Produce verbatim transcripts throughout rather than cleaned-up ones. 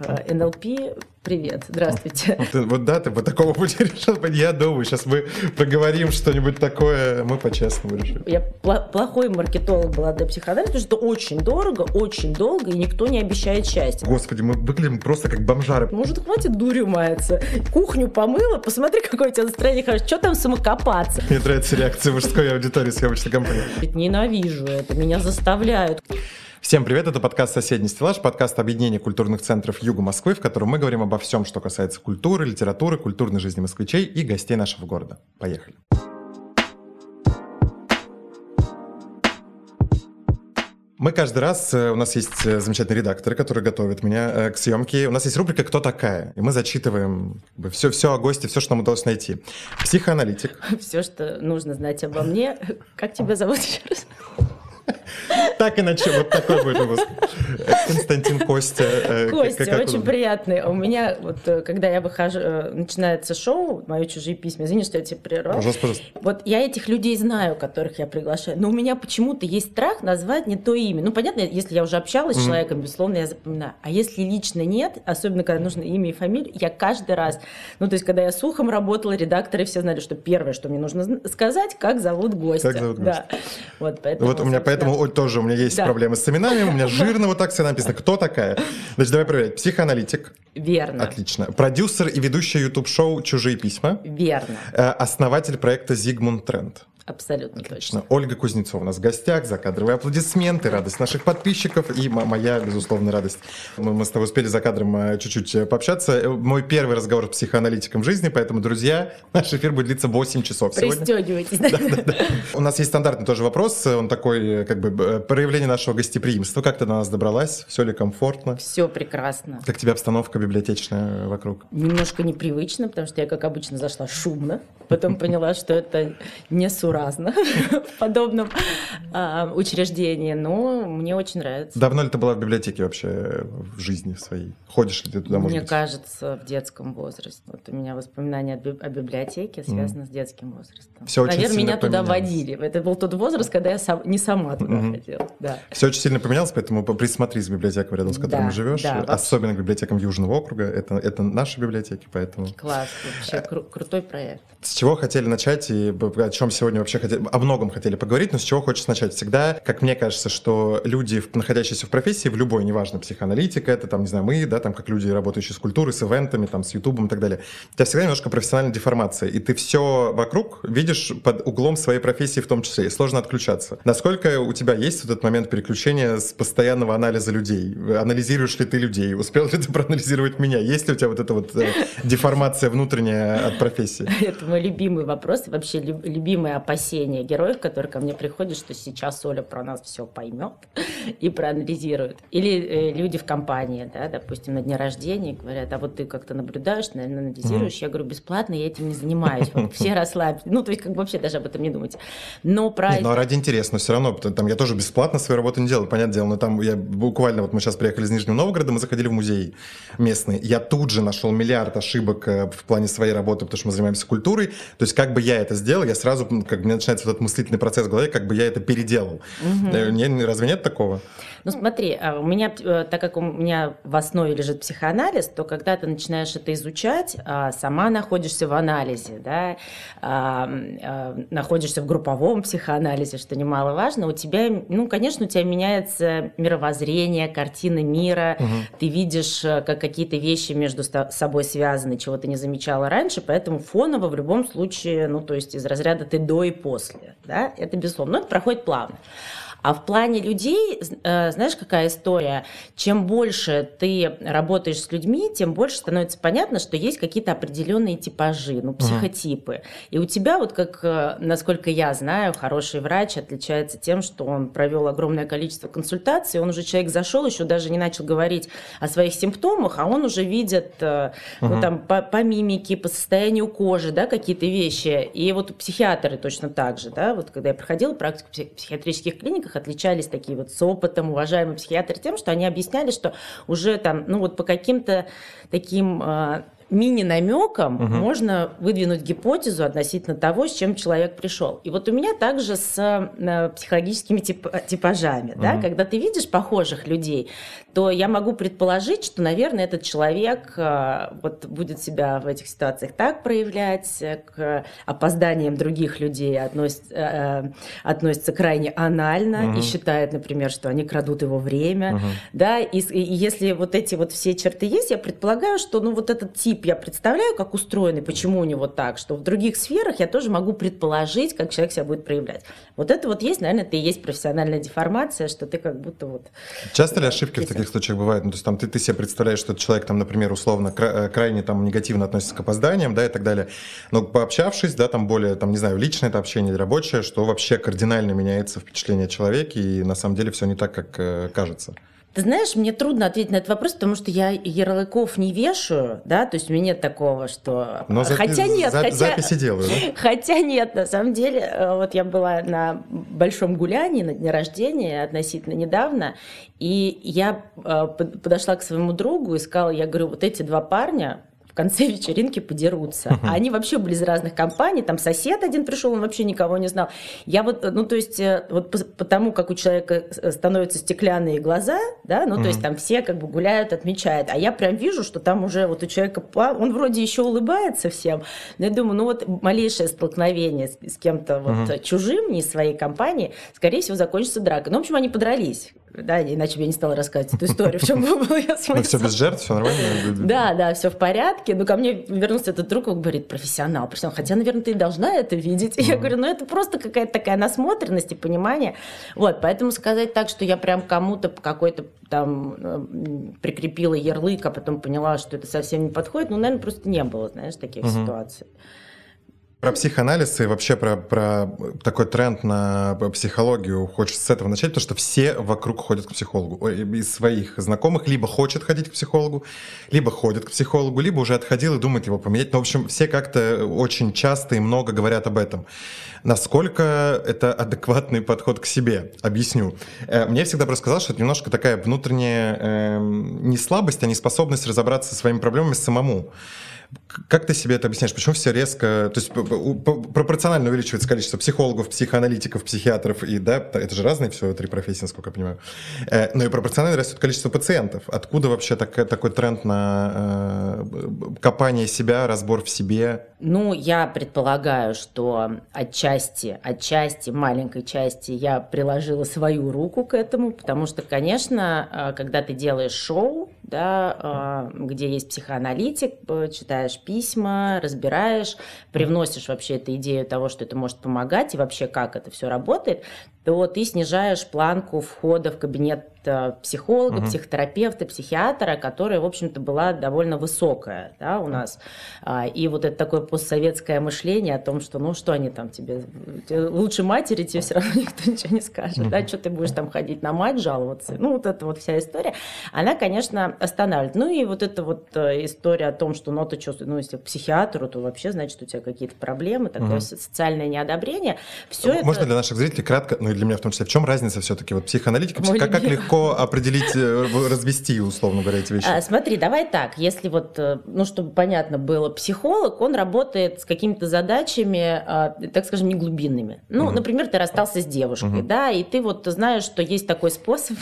эн эл пи, привет, здравствуйте. Вот, вот да, ты по такому пути решил, я думаю, сейчас мы проговорим что-нибудь такое, мы по-честному решим. Я плохой маркетолог была для психоанализа, потому что это очень дорого, очень долго, и никто не обещает счастья. Господи, мы выглядим просто как бомжары. Может, хватит дурью маяться, кухню помыла, посмотри, какое у тебя настроение хорошее, что там самокопаться. Мне нравится реакция мужской аудитории съемочной компании. Ненавижу это, меня заставляют. Всем привет, это подкаст «Соседний стеллаж», подкаст объединения культурных центров Юга Москвы, в котором мы говорим обо всем, что касается культуры, литературы, культурной жизни москвичей и гостей нашего города. Поехали! Мы каждый раз, у нас есть замечательные редакторы, которые готовят меня к съемке. У нас есть рубрика «Кто такая?», и мы зачитываем как бы, все, все о госте, все, что нам удалось найти. Психоаналитик. Все, что нужно знать обо мне. Как тебя зовут еще раз? Так иначе, вот такой будет выпуск. Константин, Костя. Э, Костя, как, как очень удобно. Приятный. У меня, вот, когда я выхожу, начинается шоу «Мои чужие письма», извини, что я тебя прервала. Пожалуйста, пожалуйста. Вот я этих людей знаю, которых я приглашаю, но у меня почему-то есть страх назвать не то имя. Ну, понятно, если я уже общалась mm-hmm. с человеком, безусловно, я запоминаю. А если лично нет, особенно когда нужно имя и фамилия, я каждый раз... Ну, то есть, когда я с ухом работала, редакторы все знали, что первое, что мне нужно сказать, как зовут гостя. Как зовут гостя. Да. Вот, поэтому, вот у меня поэтому... Тоже у меня есть да. проблемы с именами, у меня жирно вот так все написано. Кто такая? Значит, давай проверять. Психоаналитик. Верно. Отлично. Продюсер и ведущая YouTube-шоу «Чужие письма». Верно. Э, основатель проекта «Зигмунд Тренд». Абсолютно Отлично. Точно. Ольга Кузнецова у нас в гостях, закадровые аплодисменты, радость наших подписчиков и моя, безусловно, радость. Мы, мы с тобой успели за кадром чуть-чуть пообщаться. Мой первый разговор с психоаналитиком в жизни, поэтому, друзья, наш эфир будет длиться восемь часов сегодня. Пристегивайтесь. Да, да, да. У нас есть стандартный тоже вопрос, он такой, как бы, проявление нашего гостеприимства. Как ты до нас добралась? Все ли комфортно? Все прекрасно. Как тебе обстановка библиотечная вокруг? Немножко непривычно, потому что я, как обычно, зашла шумно, потом поняла, что это несуразно. Разно в подобном э, учреждении, но мне очень нравится. Давно ли ты была в библиотеке вообще в жизни своей? Ходишь ли ты туда, может Мне быть? кажется, в детском возрасте. Вот у меня воспоминания о библиотеке связаны mm. с детским возрастом. Все Наверное, очень меня туда поменялось. водили. Это был тот возраст, когда я сам, не сама туда mm-hmm. ходила. Да. Все очень сильно поменялось, поэтому присмотрись к библиотекам, рядом с которыми да, живешь, да, особенно к библиотекам Южного округа. Это, это наши библиотеки, поэтому... Класс, вообще кру- крутой проект. С чего хотели начать и о чем сегодня вообще Хотели, о многом хотели поговорить, но с чего хочется начать? Всегда, как мне кажется, что люди, находящиеся в профессии, в любой, неважно, психоаналитика, это там, не знаю, мы, да, там, как люди, работающие с культурой, с ивентами, там, с ютубом и так далее, у тебя всегда немножко профессиональная деформация, и ты все вокруг видишь под углом своей профессии в том числе, и сложно отключаться. Насколько у тебя есть вот этот момент переключения с постоянного анализа людей? Анализируешь ли ты людей? Успел ли ты проанализировать меня? Есть ли у тебя вот эта вот деформация внутренняя от профессии? Это мой любимый вопрос, вообще любимая опасность Спасение героев, которые ко мне приходят, что сейчас Оля про нас все поймет и проанализирует. Или э, люди в компании, да, допустим, на дне рождения говорят, а вот ты как-то наблюдаешь, наверное, анализируешь. Mm. Я говорю, бесплатно, я этим не занимаюсь. Вот, все расслабьтесь. Ну, то есть, как бы вообще даже об этом не думайте. Но про... Не, ну, ради интереса, но все равно, там я тоже бесплатно свою работу не делал, понятное дело, но там я буквально, вот мы сейчас приехали из Нижнего Новгорода, мы заходили в музей местный. Я тут же нашел миллиард ошибок в плане своей работы, потому что мы занимаемся культурой. То есть, как бы я это сделал, я сразу, как бы, мне начинается вот этот мыслительный процесс в голове, как бы я это переделал. Угу. Не, разве нет такого? Ну смотри, у меня, так как у меня в основе лежит психоанализ, то когда ты начинаешь это изучать, сама находишься в анализе, да, находишься в групповом психоанализе, что немаловажно, у тебя, ну, конечно, у тебя меняется мировоззрение, картина мира, угу. ты видишь, как какие-то вещи между собой связаны, чего ты не замечала раньше, поэтому фоново в любом случае, ну, то есть из разряда ты до и после, да, это безусловно, но это проходит плавно. А в плане людей, знаешь, какая история? Чем больше ты работаешь с людьми, тем больше становится понятно, что есть какие-то определенные типажи, ну, психотипы. Uh-huh. И у тебя, вот как, насколько я знаю, хороший врач отличается тем, что он провел огромное количество консультаций, он уже, человек зашел, еще даже не начал говорить о своих симптомах, а он уже видит, uh-huh. ну, там, по, по мимике, по состоянию кожи, да, какие-то вещи. И вот психиатры точно так же, да, вот когда я проходила практику в психиатрических клиниках, отличались такие вот с опытом уважаемые психиатры тем, что они объясняли, что уже там, ну вот по каким-то таким... мини-намеком угу. можно выдвинуть гипотезу относительно того, с чем человек пришел. И вот у меня также с психологическими тип- типажами. Угу. Да? Когда ты видишь похожих людей, то я могу предположить, что, наверное, этот человек вот, будет себя в этих ситуациях так проявлять, к опозданиям других людей относится, относится крайне анально угу. и считает, например, что они крадут его время. Угу. Да? И, и если вот эти вот все черты есть, я предполагаю, что ну, вот этот тип я представляю, как устроен и почему у него так, что в других сферах я тоже могу предположить, как человек себя будет проявлять. Вот это вот есть, наверное, это и есть профессиональная деформация, что ты как будто вот... Часто ли ошибки в таких случаях бывают? Ну, то есть там ты, ты себе представляешь, что человек, там, например, условно кра- крайне там, негативно относится к опозданиям, да, и так далее, но пообщавшись, да, там более, там, не знаю, личное это общение или рабочее, что вообще кардинально меняется впечатление о человеке, и на самом деле все не так, как э, кажется. Ты знаешь, мне трудно ответить на этот вопрос, потому что я ярлыков не вешаю, да, то есть у меня нет такого, что... Но запи... хотя нет, за... хотя... записи делаю, да? Хотя нет, на самом деле, вот я была на большом гулянии на дне рождения относительно недавно, и я подошла к своему другу и сказала, я говорю, вот эти два парня... в конце вечеринки подерутся. Uh-huh. А они вообще были из разных компаний, там сосед один пришел, он вообще никого не знал. Я вот, ну то есть, вот потому как у человека становятся стеклянные глаза, да, ну uh-huh. то есть там все как бы гуляют, отмечают, а я прям вижу, что там уже вот у человека, он вроде еще улыбается всем, но я думаю, ну вот малейшее столкновение с, с кем-то вот uh-huh. чужим, не из своей компании, скорее всего, закончится дракой. Ну, в общем, они подрались, да, иначе бы я не стала рассказывать эту историю, в чем был я смысл. Ну все без жертв, все нормально. Да, да, все в порядке. Ну, ко мне вернулся этот друг, он говорит, профессионал, профессионал, хотя, наверное, ты должна это видеть. Mm-hmm. Я говорю, ну, это просто какая-то такая насмотренность и понимание. Вот, поэтому сказать так, что я прям кому-то какой-то там прикрепила ярлык, а потом поняла, что это совсем не подходит, ну, наверное, просто не было, знаешь, таких mm-hmm. ситуаций. Про психоанализ и вообще про, про такой тренд на психологию хочется с этого начать, потому что все вокруг ходят к психологу. Из своих знакомых либо хочет ходить к психологу, либо ходит к психологу, либо уже отходил и думает его поменять. Но, в общем, все как-то очень часто и много говорят об этом. Насколько это адекватный подход к себе? Объясню. Мне всегда просто казалось, что это немножко такая внутренняя не слабость, а неспособность разобраться со своими проблемами самому. Как ты себе это объясняешь? Почему все резко... То есть пропорционально увеличивается количество психологов, психоаналитиков, психиатров, и да, это же разные все три профессии, насколько я понимаю. Но и пропорционально растет количество пациентов. Откуда вообще так, такой тренд на копание себя, разбор в себе? Ну, я предполагаю, что отчасти, отчасти, маленькой части я приложила свою руку к этому, потому что, конечно, когда ты делаешь шоу, да, где есть психоаналитик, читаешь письма, разбираешь, привносишь вообще эту идею того, что это может помогать и вообще как это все работает, то ты снижаешь планку входа в кабинет психолога, угу. психотерапевта, психиатра, которая, в общем-то, была довольно высокая, да, у нас. И вот это такое постсоветское мышление о том, что, ну, что они там тебе... Лучше матери тебе все равно никто ничего не скажет, угу. да, что ты будешь там ходить на мать, жаловаться. Ну, вот эта вот вся история, она, конечно, останавливает. Ну, и вот эта вот история о том, что, ну, ты чувствуешь, ну, если к психиатру, то вообще, значит, у тебя какие-то проблемы, такое угу. социальное неодобрение. Все Можно это... для наших зрителей кратко, ну, и для меня в том числе, в чем разница все-таки? Вот психоаналитика, псих... как легко определить, развести, условно говоря, эти вещи? А, смотри, давай так, если вот, ну, чтобы понятно было, психолог, он работает с какими-то задачами, а, так скажем, не глубинными. Ну, угу. например, ты расстался с девушкой, угу. да, и ты вот знаешь, что есть такой способ...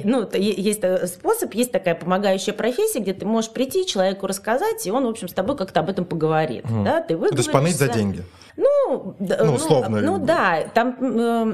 Ну, есть способ, есть такая помогающая профессия, где ты можешь прийти, человеку рассказать, и он, в общем, с тобой как-то об этом поговорит. Mm. Да, ты выговоришься. То есть поныть за деньги? Ну, ну условно. Ну, ну да, там,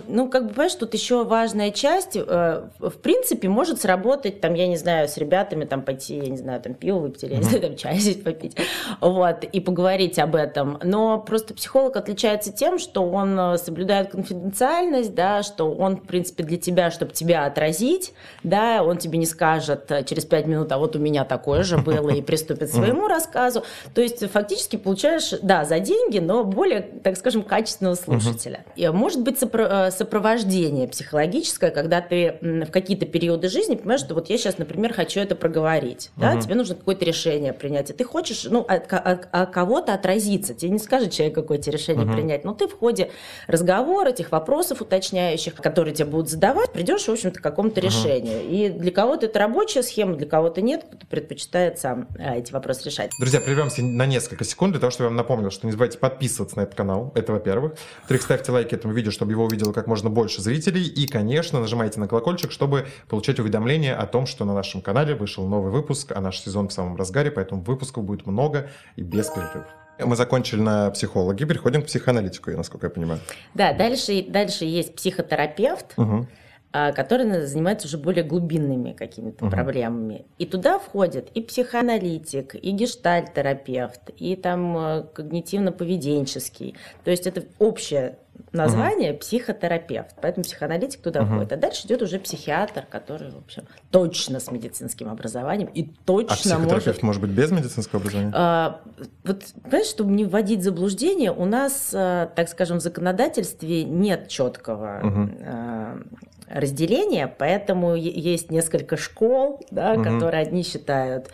ну, как бы, понимаешь, тут еще важная часть, в принципе, может сработать, там, я не знаю, с ребятами, там, пойти, я не знаю, там, пиво выпить, или, я не знаю, там, чай здесь попить, вот, и поговорить об этом. Но просто психолог отличается тем, что он соблюдает конфиденциальность, да, что он, в принципе, для тебя, чтобы тебе тебя отразить, да, он тебе не скажет через пять минут, а вот у меня такое же было, и приступит к своему рассказу. То есть фактически получаешь, да, за деньги, но более так скажем, качественного слушателя. Uh-huh. Может быть сопровождение психологическое, когда ты в какие-то периоды жизни понимаешь, что вот я сейчас, например, хочу это проговорить, uh-huh. да? Тебе нужно какое-то решение принять, и ты хочешь ну, от, от, от кого-то отразиться, тебе не скажет человек, какое тебе решение uh-huh. принять, но ты в ходе разговора, этих вопросов уточняющих, которые тебе будут задавать, придешь, в общем-то, к какому-то uh-huh. решению. И для кого-то это рабочая схема, для кого-то нет, кто-то предпочитает сам эти вопросы решать. Друзья, прервемся на несколько секунд для того, чтобы я вам напомнил, что не забывайте подписываться на этот канал, это во-первых. Во-вторых, ставьте лайки этому видео, чтобы его увидело как можно больше зрителей. И, конечно, нажимайте на колокольчик, чтобы получать уведомления о том, что на нашем канале вышел новый выпуск, а наш сезон в самом разгаре, поэтому выпусков будет много и без перерывов. Мы закончили на психологии, переходим к психоаналитику, насколько я понимаю. Да, дальше, дальше есть психотерапевт, угу. который занимается уже более глубинными какими-то uh-huh. проблемами. И туда входят и психоаналитик, и гештальт-терапевт, и там когнитивно-поведенческий. То есть это общее название uh-huh. психотерапевт. Поэтому психоаналитик туда uh-huh. входит. А дальше идет уже психиатр, который, в общем, точно с медицинским образованием и точно а психотерапевт может... может быть без медицинского образования? А, вот, понимаешь, чтобы не вводить в заблуждение, у нас, так скажем, в законодательстве нет четкого... Uh-huh. разделение, поэтому есть несколько школ, да, угу. которые одни считают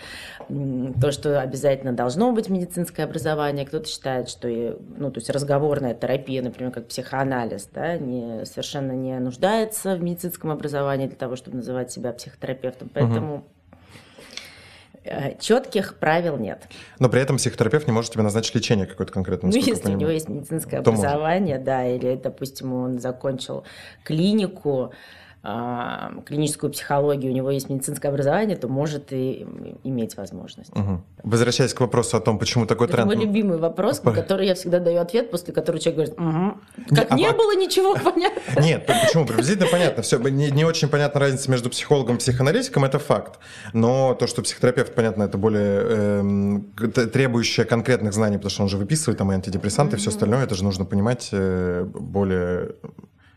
то, что обязательно должно быть медицинское образование, кто-то считает, что и, ну, то есть разговорная терапия, например, как психоанализ, да, не, совершенно не нуждается в медицинском образовании для того, чтобы называть себя психотерапевтом, поэтому... Угу. Четких правил нет. Но при этом психотерапевт не может тебе назначить лечение какое-то конкретное. Ну, если у него есть медицинское образование, может. Да, или, допустим, он закончил клинику, клиническую психологию, у него есть медицинское образование, то может и иметь возможность. Угу. Возвращаясь к вопросу о том, почему такой это тренд... Это мой любимый вопрос, на который я всегда даю ответ, после которого человек говорит, угу. как не, не а... было ничего понятно. Нет, почему? Приблизительно понятно. Все, не, не очень понятна разница между психологом и психоаналитиком, это факт. Но то, что психотерапевт, понятно, это более э, требующее конкретных знаний, потому что он же выписывает там и антидепрессанты, и все остальное, это же нужно понимать э, более...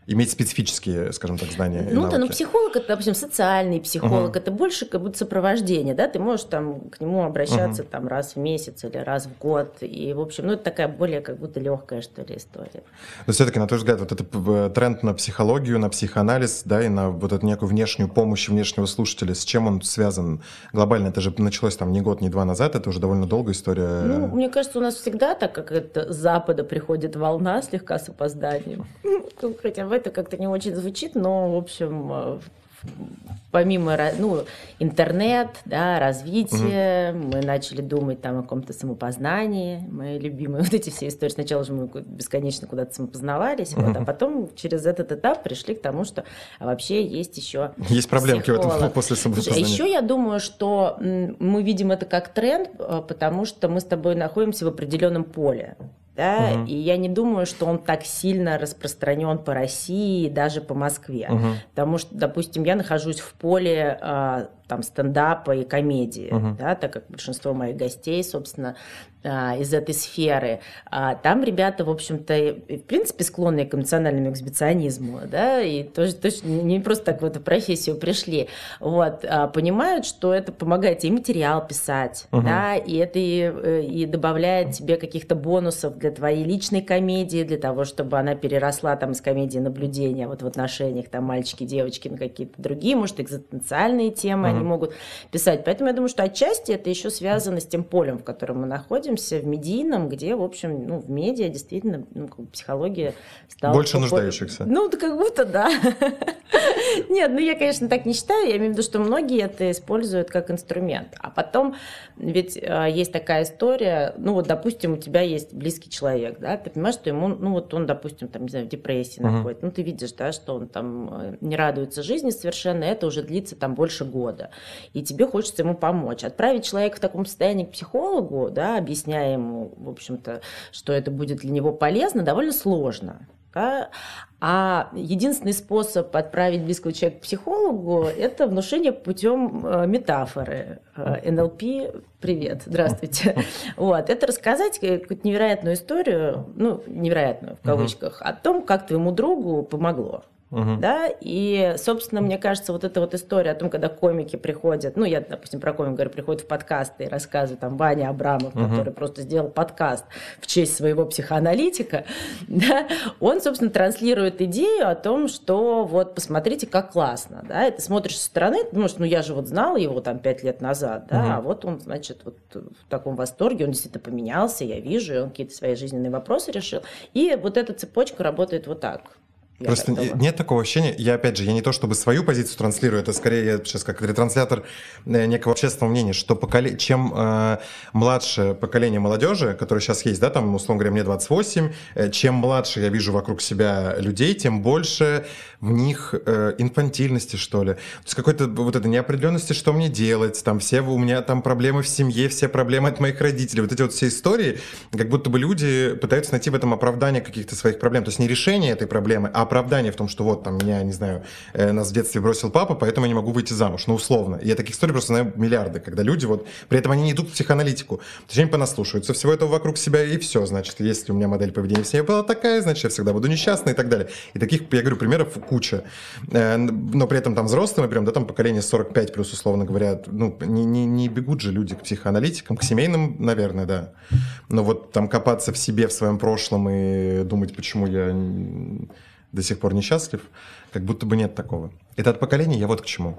Иметь специфические, скажем так, знания. Ну, да, ну, психолог, это, допустим, социальный психолог, угу. это больше как будто сопровождение, да, ты можешь там к нему обращаться угу. там раз в месяц или раз в год, и, в общем, ну, это такая более как будто легкая, что ли, история. Но все-таки, на твой взгляд, вот этот тренд на психологию, на психоанализ, да, и на вот эту некую внешнюю помощь внешнего слушателя, с чем он связан глобально? Это же началось там не год, не два назад, это уже довольно долгая история. Ну, мне кажется, у нас всегда, так как это с Запада приходит волна слегка с опозданием, хотя бы это как-то не очень звучит, но, в общем, помимо ну, интернет, да, развития, угу. мы начали думать там о каком-то самопознании, мои любимые вот эти все истории. Сначала же мы бесконечно куда-то самопознавались, угу. вот, а потом через этот этап пришли к тому, что а вообще есть еще есть проблемки психолог. В этом после самопознания. А еще я думаю, что мы видим это как тренд, потому что мы с тобой находимся в определенном поле. Да, uh-huh. и я не думаю, что он так сильно распространен по России, даже по Москве, uh-huh. потому что, допустим, я нахожусь в поле э, там, стендапа и комедии, uh-huh. да, так как большинство моих гостей, собственно, э, из этой сферы, а там ребята, в общем-то, и, в принципе, склонны к эмоциональному эксгибиционизму, да, и тоже, тоже не просто так в эту профессию пришли, вот, а понимают, что это помогает и материал писать, uh-huh. да, и это и, и добавляет тебе каких-то бонусов для твоей личной комедии, для того, чтобы она переросла там из комедии наблюдения вот в отношениях там мальчики, девочки на какие-то другие, может, экзистенциальные темы mm-hmm. они могут писать. Поэтому я думаю, что отчасти это еще связано с тем полем, в котором мы находимся, в медийном, где, в общем, ну, в медиа действительно ну, психология стала... Больше такой... нуждающихся. Ну, как будто да. Нет, ну я, конечно, так не считаю. Я имею в виду, что многие это используют как инструмент. А потом ведь есть такая история, ну вот, допустим, у тебя есть близкий человек, человек, да, ты понимаешь, что ему, ну вот он, допустим, там, не знаю, в депрессии uh-huh. находится, ну ты видишь, да, что он там не радуется жизни совершенно, это уже длится там больше года, и тебе хочется ему помочь. Отправить человека в таком состоянии к психологу, да, объясняя ему, в общем-то, что это будет для него полезно, довольно сложно, да? А единственный способ отправить близкого человека к психологу – это внушение путем метафоры. эн эл пэ привет, здравствуйте. Вот. Это рассказать какую-то невероятную историю, ну, невероятную в кавычках, о том, как твоему другу помогло. Угу. Да? И, собственно, мне кажется, вот эта вот история о том, когда комики приходят, ну, я, допустим, про комик говорю, приходят в подкасты и рассказывают, там, Ваня Абрамов, угу. который просто сделал подкаст в честь своего психоаналитика, да? Он, собственно, транслирует идею о том, что вот, посмотрите, как классно, да, и ты смотришь со стороны, ты думаешь, ну, я же вот знала его там пять лет назад, да, угу. а вот он, значит, вот в таком восторге, он действительно поменялся, я вижу, и он какие-то свои жизненные вопросы решил, и вот эта цепочка работает вот так. Я Просто так нет такого ощущения, я опять же, я не то чтобы свою позицию транслирую, это скорее я сейчас как ретранслятор некого общественного мнения, что поколе... чем э, младше поколение молодежи, которое сейчас есть, да, там, условно говоря, мне двадцать восемь, э, чем младше я вижу вокруг себя людей, тем больше в них э, инфантильности, что ли. То есть какой-то вот этой неопределенности, что мне делать, там все у меня там проблемы в семье, все проблемы от моих родителей, вот эти вот все истории, как будто бы люди пытаются найти в этом оправдание каких-то своих проблем, то есть не решение этой проблемы, а оправдание в том, что вот там меня, не знаю, нас в детстве бросил папа, поэтому я не могу выйти замуж, ну условно. И я таких историй просто знаю миллиарды, когда люди вот, при этом они не идут в психоаналитику, точнее понаслушаются всего этого вокруг себя и все, значит, если у меня модель поведения в семье была такая, значит, я всегда буду несчастна и так далее. И таких, я говорю, примеров куча. Но при этом там взрослые, например, да, там поколение сорок пять плюс, условно говоря, ну не, не, не бегут же люди к психоаналитикам, к семейным, наверное, да. Но вот там копаться в себе, в своем прошлом и думать, почему я до сих пор несчастлив, как будто бы нет такого. Это от поколения, я вот к чему.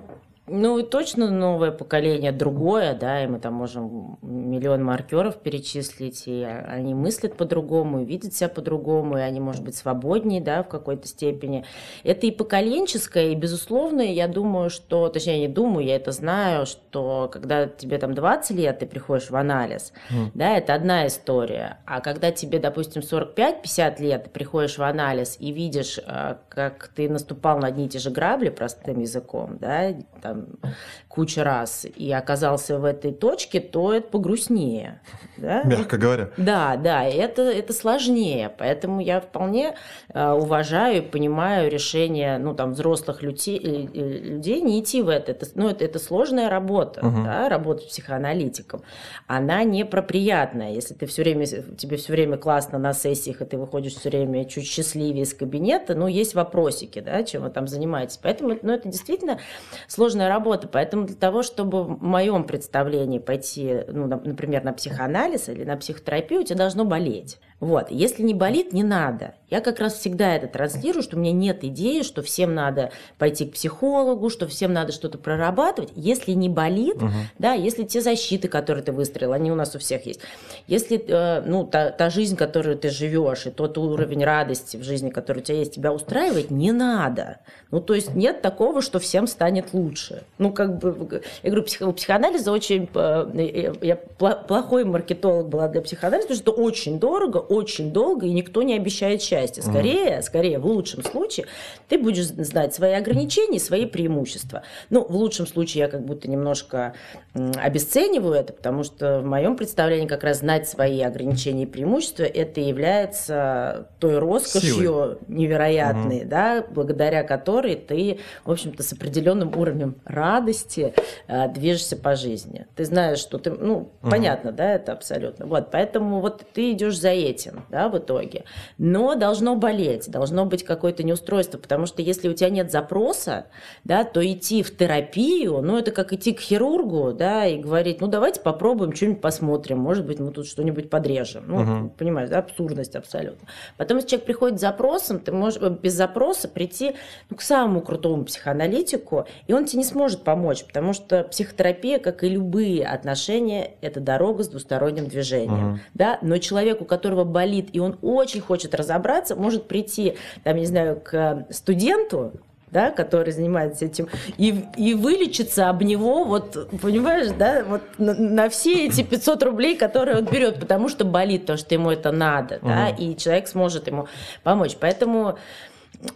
Ну и точно новое поколение другое, да, и мы там можем миллион маркеров перечислить, и они мыслят по-другому, и видят себя по-другому, и они, может быть, свободнее, да, в какой-то степени. Это и поколенческое, и, безусловно, я думаю, что, точнее, я не думаю, я это знаю, что когда тебе там двадцать лет, ты приходишь в анализ, mm. да, это одна история, а когда тебе, допустим, сорок пять - пятьдесят лет, ты приходишь в анализ и видишь, как ты наступал на одни и те же грабли, простым языком, да, там, куча раз, и оказался в этой точке, то это погрустнее. Да? Мягко говоря. Да, да, это, это сложнее, поэтому я вполне э, уважаю и понимаю решение, ну, там, взрослых людей, людей не идти в это. это ну, это, это сложная работа, угу. да, работа с психоаналитиком. Она не про приятное. Если ты все время, тебе все время классно на сессиях, и ты выходишь все время чуть счастливее из кабинета, ну, есть вопросики, да, чем вы там занимаетесь. Поэтому, ну, это действительно сложная работа, поэтому для того, чтобы в моем представлении пойти, ну, например, на психоанализ или на психотерапию, у тебя должно болеть. Вот. Если не болит, не надо. Я как раз всегда это транслирую, что у меня нет идеи, что всем надо пойти к психологу, что всем надо что-то прорабатывать. Если не болит, угу. да, если те защиты, которые ты выстроил, они у нас у всех есть. Если э, ну, та, та жизнь, которую ты живешь, и тот уровень радости в жизни, который у тебя есть, тебя устраивает, не надо. Ну, то есть нет такого, что всем станет лучше. Ну, как бы, я говорю, псих, психоанализа очень... Э, я плохой маркетолог была для психоанализа, потому что это очень дорого, очень долго, и никто не обещает счастья. Скорее, mm. скорее, в лучшем случае, ты будешь знать свои ограничения, свои преимущества. Ну, в лучшем случае я как будто немножко обесцениваю это, потому что в моем представлении как раз знать свои ограничения и преимущества, это является той роскошью силы невероятной, mm. да, благодаря которой ты, в общем-то, с определенным уровнем радости э, движешься по жизни. Ты знаешь, что ты... Ну, mm. понятно, да, это абсолютно. Вот, поэтому вот ты идешь за этим. Да, в итоге. Но должно болеть, должно быть какое-то неустройство, потому что если у тебя нет запроса, да, то идти в терапию, ну, это как идти к хирургу, да, и говорить, ну, давайте попробуем, что-нибудь посмотрим, может быть, мы тут что-нибудь подрежем. Ну, угу. понимаешь, да, абсурдность абсолютно. Потом, если человек приходит с запросом, ты можешь без запроса прийти, ну, к самому крутому психоаналитику, и он тебе не сможет помочь, потому что психотерапия, как и любые отношения, это дорога с двусторонним движением, угу. да, но человек, у которого болит, и он очень хочет разобраться, может прийти, там, не знаю, к студенту, да, который занимается этим, и, и вылечиться об него, вот, понимаешь, да, вот на, на все эти пятьсот рублей, которые он берет, потому что болит, потому что ему это надо, угу. да, и человек сможет ему помочь. Поэтому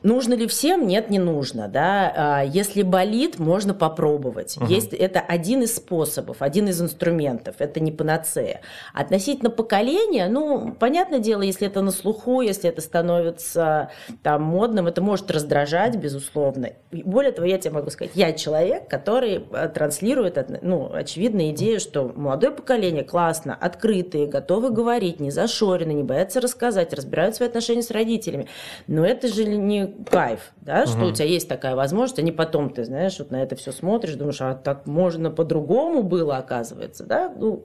нужно ли всем? Нет, не нужно. Да? Если болит, можно попробовать. Угу. Есть, это один из способов, один из инструментов. Это не панацея. Относительно поколения, ну, понятное дело, если это на слуху, если это становится там модным, это может раздражать, безусловно. Более того, я тебе могу сказать, я человек, который транслирует, ну, очевидную идею, что молодое поколение классно, открытые, готовы говорить, не зашорены, не боятся рассказать, разбирают свои отношения с родителями. Но это же не жизни кайф, да, что угу. у тебя есть такая возможность, а не потом ты, знаешь, вот на это все смотришь, думаешь, а так можно по-другому было, оказывается, да, ну,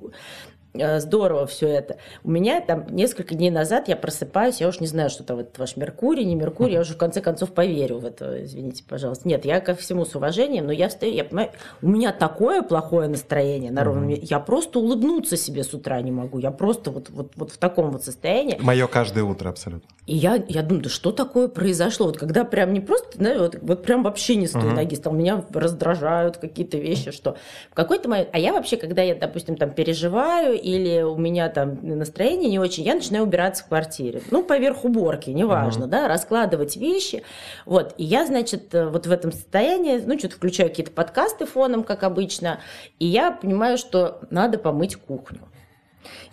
здорово все это. У меня там несколько дней назад я просыпаюсь, я уж не знаю, что там этот ваш Меркурий, не Меркурий, я уже в конце концов поверю в это, извините, пожалуйста. Нет, я ко всему с уважением, но я встаю, я понимаю, у меня такое плохое настроение на ровном месте, я просто улыбнуться себе с утра не могу, я просто вот, вот, вот в таком вот состоянии. Мое каждое утро абсолютно. И я, я думаю, да что такое произошло? Вот когда прям не просто, да, вот, вот прям вообще не с той ноги стал, меня раздражают какие-то вещи, что в какой-то момент, а я вообще, когда я, допустим, там переживаю, или у меня там настроение не очень, я начинаю убираться в квартире. Ну, поверх уборки, неважно, uh-huh. да, раскладывать вещи. Вот, и я, значит, вот в этом состоянии, ну, что-то включаю какие-то подкасты фоном, как обычно, и я понимаю, что надо помыть кухню.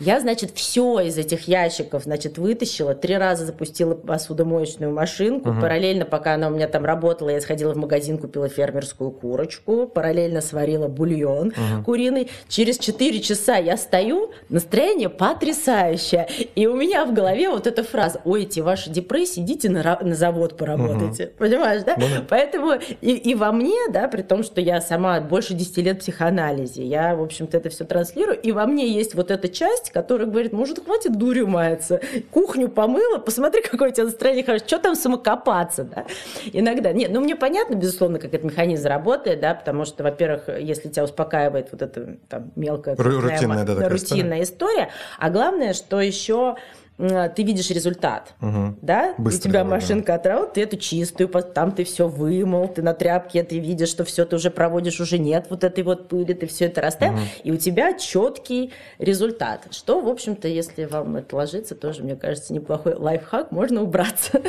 Я, значит, все из этих ящиков, значит, вытащила, три раза запустила посудомоечную машинку, угу. параллельно, пока она у меня там работала, я сходила в магазин, купила фермерскую курочку, параллельно сварила бульон угу. куриный. Через четыре часа я стою, настроение потрясающее, и у меня в голове вот эта фраза: «Ой, эти ваши депрессии, идите на, на завод поработайте». Угу. Понимаешь, да? Угу. Поэтому и, и во мне, да, при том, что я сама больше десяти лет в психоанализе, я, в общем-то, это все транслирую, и во мне есть вот эта часть, которая говорит: может, хватит дурью маяться, кухню помыла, посмотри, какое у тебя настроение хорошее, что там самокопаться, да? Иногда. Нет, ну мне понятно, безусловно, как этот механизм работает, да, потому что, во-первых, если тебя успокаивает вот эта там мелкая рутинная, да, рутинная история, а главное, что еще ты видишь результат, угу. да? Быстро, у тебя машинка да. отравила, ты эту чистую, там ты все вымыл, ты на тряпке, ты видишь, что все ты уже проводишь, уже нет вот этой вот пыли, ты все это расставил, угу. и у тебя четкий результат, что, в общем-то, если вам это ложится, тоже, мне кажется, неплохой лайфхак, можно убраться,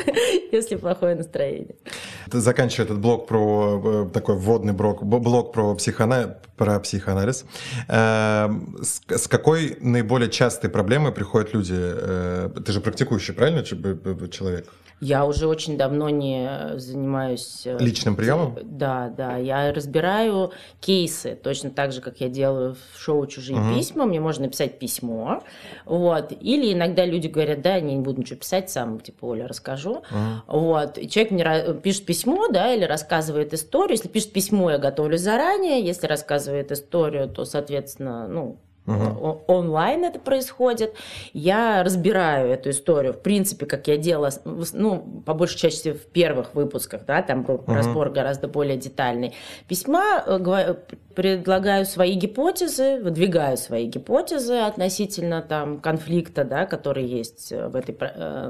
если плохое настроение. Заканчивая этот блок про, такой вводный блок, блок про, психоана... про психоанализ, с какой наиболее частой проблемой приходят люди? Ты же практикующий, правильно, человек? Я уже очень давно не занимаюсь... Личным приемом? Да, да. Я разбираю кейсы, точно так же, как я делаю в шоу «Чужие угу. письма». Мне можно написать письмо. Вот. Или иногда люди говорят: да, я не буду ничего писать, сам, типа, Оля, расскажу. Угу. Вот. И человек мне пишет письмо, да, или рассказывает историю. Если пишет письмо, я готовлю заранее. Если рассказывает историю, то, соответственно, ну... Uh-huh. онлайн это происходит. Я разбираю эту историю, в принципе, как я делала, ну, по большей части в первых выпусках, да, там был uh-huh. разбор гораздо более детальный. Письма, предлагаю свои гипотезы, выдвигаю свои гипотезы относительно там конфликта, да, который есть в этой,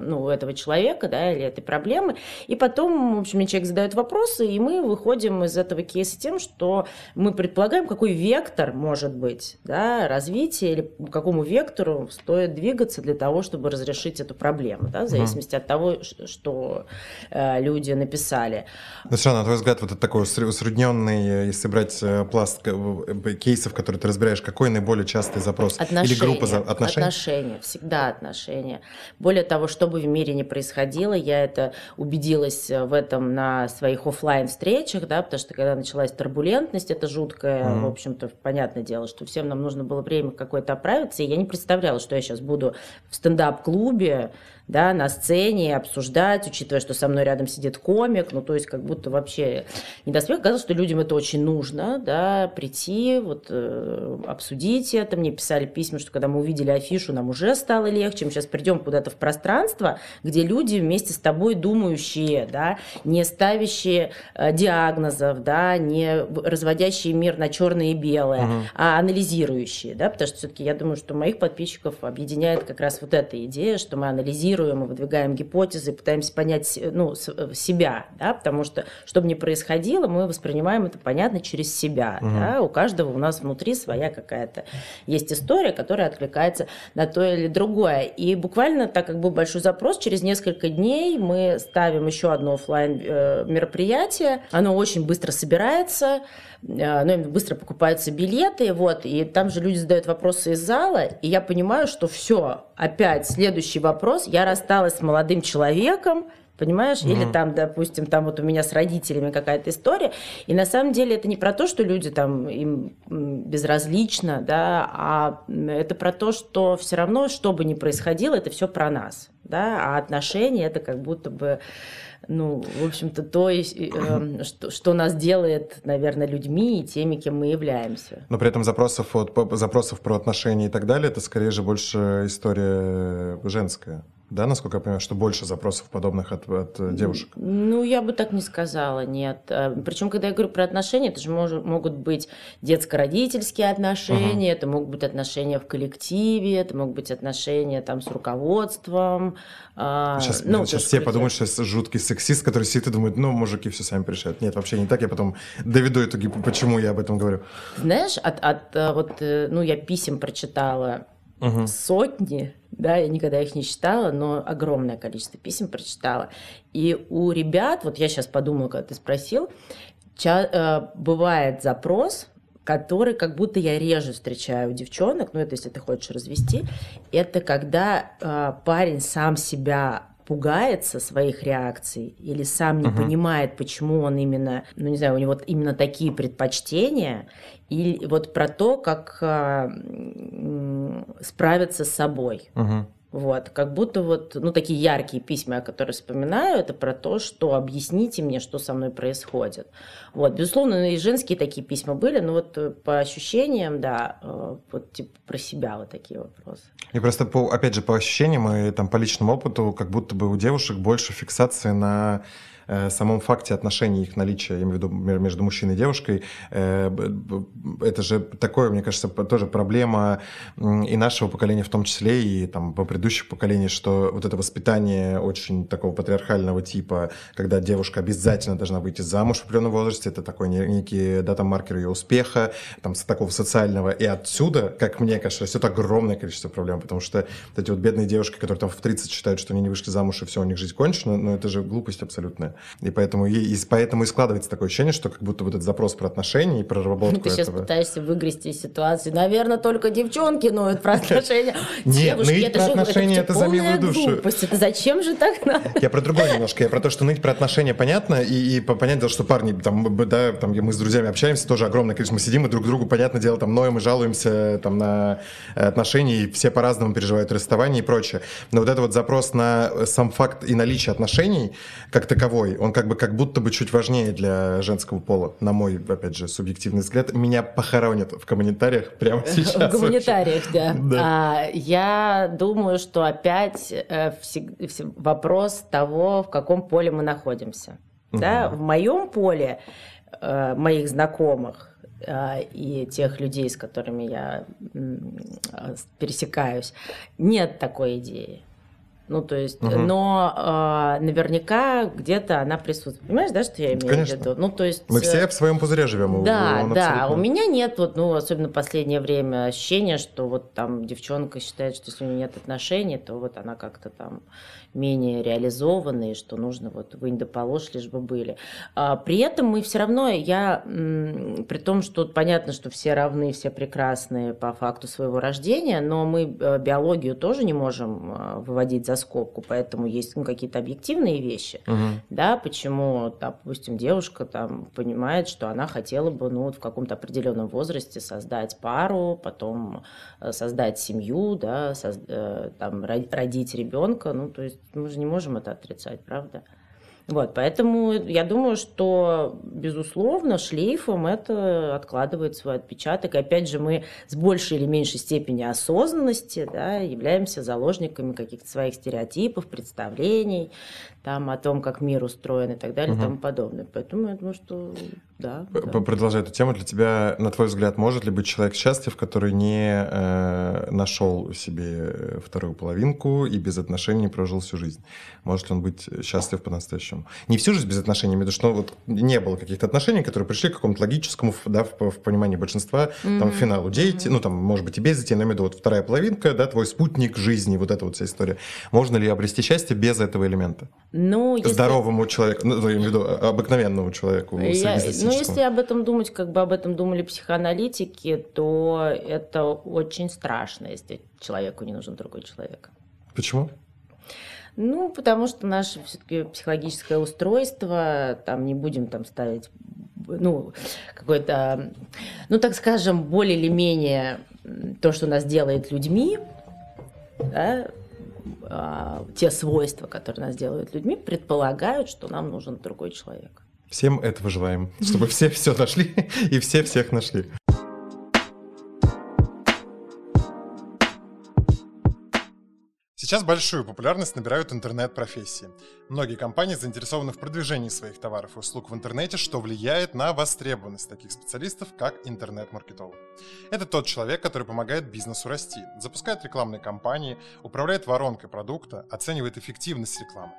ну, у этого человека, да, или этой проблемы. И потом, в общем, мне человек задает вопросы, и мы выходим из этого кейса тем, что мы предполагаем, какой вектор может быть, да, раз развития или по какому вектору стоит двигаться для того, чтобы разрешить эту проблему, да, в зависимости mm. от того, что э, люди написали. Ну, Саша, на твой взгляд, вот это такой усредненный, если брать пласт кейсов, которые ты разбираешь, какой наиболее частый запрос? Отношения. Или группа за... отношений? Отношения, всегда отношения. Более того, что бы в мире ни происходило, я это убедилась в этом на своих офлайн-встречах, да, потому что когда началась турбулентность, это жуткое, mm. в общем-то, понятное дело, что всем нам нужно было время какое-то оправиться, и я не представляла, что я сейчас буду в стендап-клубе, да, на сцене обсуждать, учитывая, что со мной рядом сидит комик, ну, то есть, как будто вообще не до смеха. Казалось, что людям это очень нужно, да, прийти, вот, э, обсудить это. Мне писали письма, что когда мы увидели афишу, нам уже стало легче, мы сейчас придем куда-то в пространство, где люди вместе с тобой думающие, да, не ставящие э, диагнозов, да, не разводящие мир на черное и белое, угу. а анализирующие, да, потому что все-таки я думаю, что моих подписчиков объединяет как раз вот эта идея, что мы анализируем, мы выдвигаем гипотезы, пытаемся понять, ну, себя, да, потому что, что бы ни происходило, мы воспринимаем это, понятно, через себя. Угу. Да? У каждого у нас внутри своя какая-то есть история, которая откликается на то или другое. И буквально, так как был большой запрос, через несколько дней мы ставим еще одно офлайн мероприятие, оно очень быстро собирается, ну, быстро покупаются билеты, вот, и там же люди задают вопросы из зала, и я понимаю, что все, опять следующий вопрос, я рассталась с молодым человеком, понимаешь, mm-hmm. или там, допустим, там вот у меня с родителями какая-то история, и на самом деле это не про то, что люди там им безразлично, да, а это про то, что все равно, что бы ни происходило, это все про нас, да, а отношения это как будто бы ну, в общем-то, то, что, что нас делает, наверное, людьми и теми, кем мы являемся. Но при этом запросов, от, запросов про отношения и так далее, это скорее же больше история женская. Да, насколько я понимаю, что больше запросов подобных от, от девушек? Ну, я бы так не сказала, нет. Причем, когда я говорю про отношения, это же мож, могут быть детско-родительские отношения, угу. это могут быть отношения в коллективе, это могут быть отношения там, с руководством. Сейчас, ну, сейчас все подумают, что я жуткий сексист, который сидит и думает, ну, мужики все сами решают. Нет, вообще не так, я потом доведу эту гипотезу, почему я об этом говорю. Знаешь, от, от, вот, ну, я писем прочитала угу. сотни, да, я никогда их не читала, но огромное количество писем прочитала. И у ребят, вот я сейчас подумала, когда ты спросил, ча- э, бывает запрос, который как будто я реже встречаю у девчонок, ну это если ты хочешь развести, это когда э, парень сам себя пугается своих реакций или сам не uh-huh. понимает, почему он именно, ну не знаю, у него именно такие предпочтения, и вот про то, как а, справиться с собой. Uh-huh. Вот, как будто вот, ну, такие яркие письма, о которых вспоминаю, это про то, что объясните мне, что со мной происходит. Вот, безусловно, и женские такие письма были, но вот по ощущениям, да, вот типа про себя вот такие вопросы. И просто, по, опять же, по ощущениям и там по личному опыту, как будто бы у девушек больше фиксации на... самом факте отношений, их наличия, я имею в виду между мужчиной и девушкой, это же такое, мне кажется, тоже проблема и нашего поколения в том числе, и там по предыдущих поколениям, что вот это воспитание очень такого патриархального типа, когда девушка обязательно должна выйти замуж в определенном возрасте, это такой некий, да, там маркер ее успеха, там такого социального, и отсюда, как мне кажется, растет огромное количество проблем, потому что вот эти вот бедные девушки, которые там в тридцать считают, что они не вышли замуж, и все, у них жизнь кончена, но это же глупость абсолютная. И поэтому, и, и поэтому и складывается такое ощущение, что как будто вот этот запрос про отношения и про разработку этого... Ты сейчас этого... пытаешься выгрести из ситуации. Наверное, только девчонки ноют про отношения. Нет, ныть про отношения – это за милую душу. Зачем же так надо? Я про другое немножко. Я про то, что ныть про отношения понятно, и понятно, что парни, да, мы с друзьями общаемся, тоже огромное количество, мы сидим и друг другу, понятное дело, там ноем и жалуемся на отношения, и все по-разному переживают расставание и прочее. Но вот этот вот запрос на сам факт и наличие отношений как таковой, он как бы как будто бы чуть важнее для женского пола, на мой, опять же, субъективный взгляд. Меня похоронят в комментариях прямо сейчас. В комментариях, да. да. А, я думаю, что опять э, всег- вопрос того, в каком поле мы находимся. Угу. Да? В моем поле э, моих знакомых э, и тех людей, с которыми я э, пересекаюсь, нет такой идеи. Ну, то есть, угу. но э, наверняка где-то она присутствует. Понимаешь, да, что я имею Конечно. в виду? Ну, то есть, мы все в своем пузыре живем. Да, он да. Абсолютно... У меня нет, вот, ну, особенно в последнее время, ощущения, что вот там девчонка считает, что если у нее нет отношений, то вот она как-то там менее реализована, и что нужно вот вынь да положь, лишь бы были. А, при этом мы все равно, я, м- при том, что понятно, что все равны, все прекрасны по факту своего рождения, но мы биологию тоже не можем выводить за скобку, поэтому есть, ну, какие-то объективные вещи, uh-huh. да, почему, допустим, девушка там понимает, что она хотела бы, ну, в каком-то определенном возрасте создать пару, потом создать семью, да, созда- там, родить ребенка, ну, то есть мы же не можем это отрицать, правда? Вот, поэтому я думаю, что, безусловно, шлейфом это откладывает свой отпечаток. И опять же, мы с большей или меньшей степенью осознанности, да, являемся заложниками каких-то своих стереотипов, представлений там, о том, как мир устроен и так далее, угу. и тому подобное. Поэтому я думаю, что да. да. Продолжая эту тему, для тебя, на твой взгляд, может ли быть человек счастлив, который не э, нашел себе вторую половинку и без отношений прожил всю жизнь? Может ли он быть счастлив по-настоящему? Не всю жизнь без отношений, потому что, ну, вот, не было каких-то отношений, которые пришли к какому-то логическому, да, в, в понимании большинства, mm-hmm. там, финалу, дети, mm-hmm. ну, там, может быть, и без детей, но именно вот вторая половинка, да, твой спутник жизни, вот эта вот вся история. Можно ли обрести счастье без этого элемента? Ну, если... Здоровому человеку, ну, я имею в виду обыкновенному человеку. Я... Ну, если об этом думать, как бы об этом думали психоаналитики, то это очень страшно, если человеку не нужен другой человек. Почему? Ну, потому что наше все-таки психологическое устройство, там не будем там ставить, ну, какой-то, ну, так скажем, более или менее то, что нас делает людьми, да, те свойства, которые нас делают людьми, предполагают, что нам нужен другой человек. Всем этого желаем, чтобы все все нашли и все всех нашли. Сейчас большую популярность набирают интернет-профессии. Многие компании заинтересованы в продвижении своих товаров и услуг в интернете, что влияет на востребованность таких специалистов, как интернет-маркетолог. Это тот человек, который помогает бизнесу расти, запускает рекламные кампании, управляет воронкой продукта, оценивает эффективность рекламы.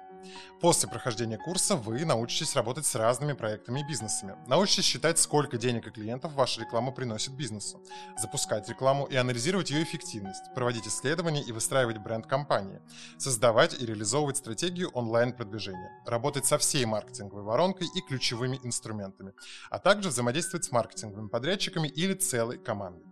После прохождения курса вы научитесь работать с разными проектами и бизнесами. Научитесь считать, сколько денег и клиентов ваша реклама приносит бизнесу, запускать рекламу и анализировать ее эффективность, проводить исследования и выстраивать бренд компании, создавать и реализовывать стратегию онлайн-продвижения, работать со всей маркетинговой воронкой и ключевыми инструментами, а также взаимодействовать с маркетинговыми подрядчиками или целой командой.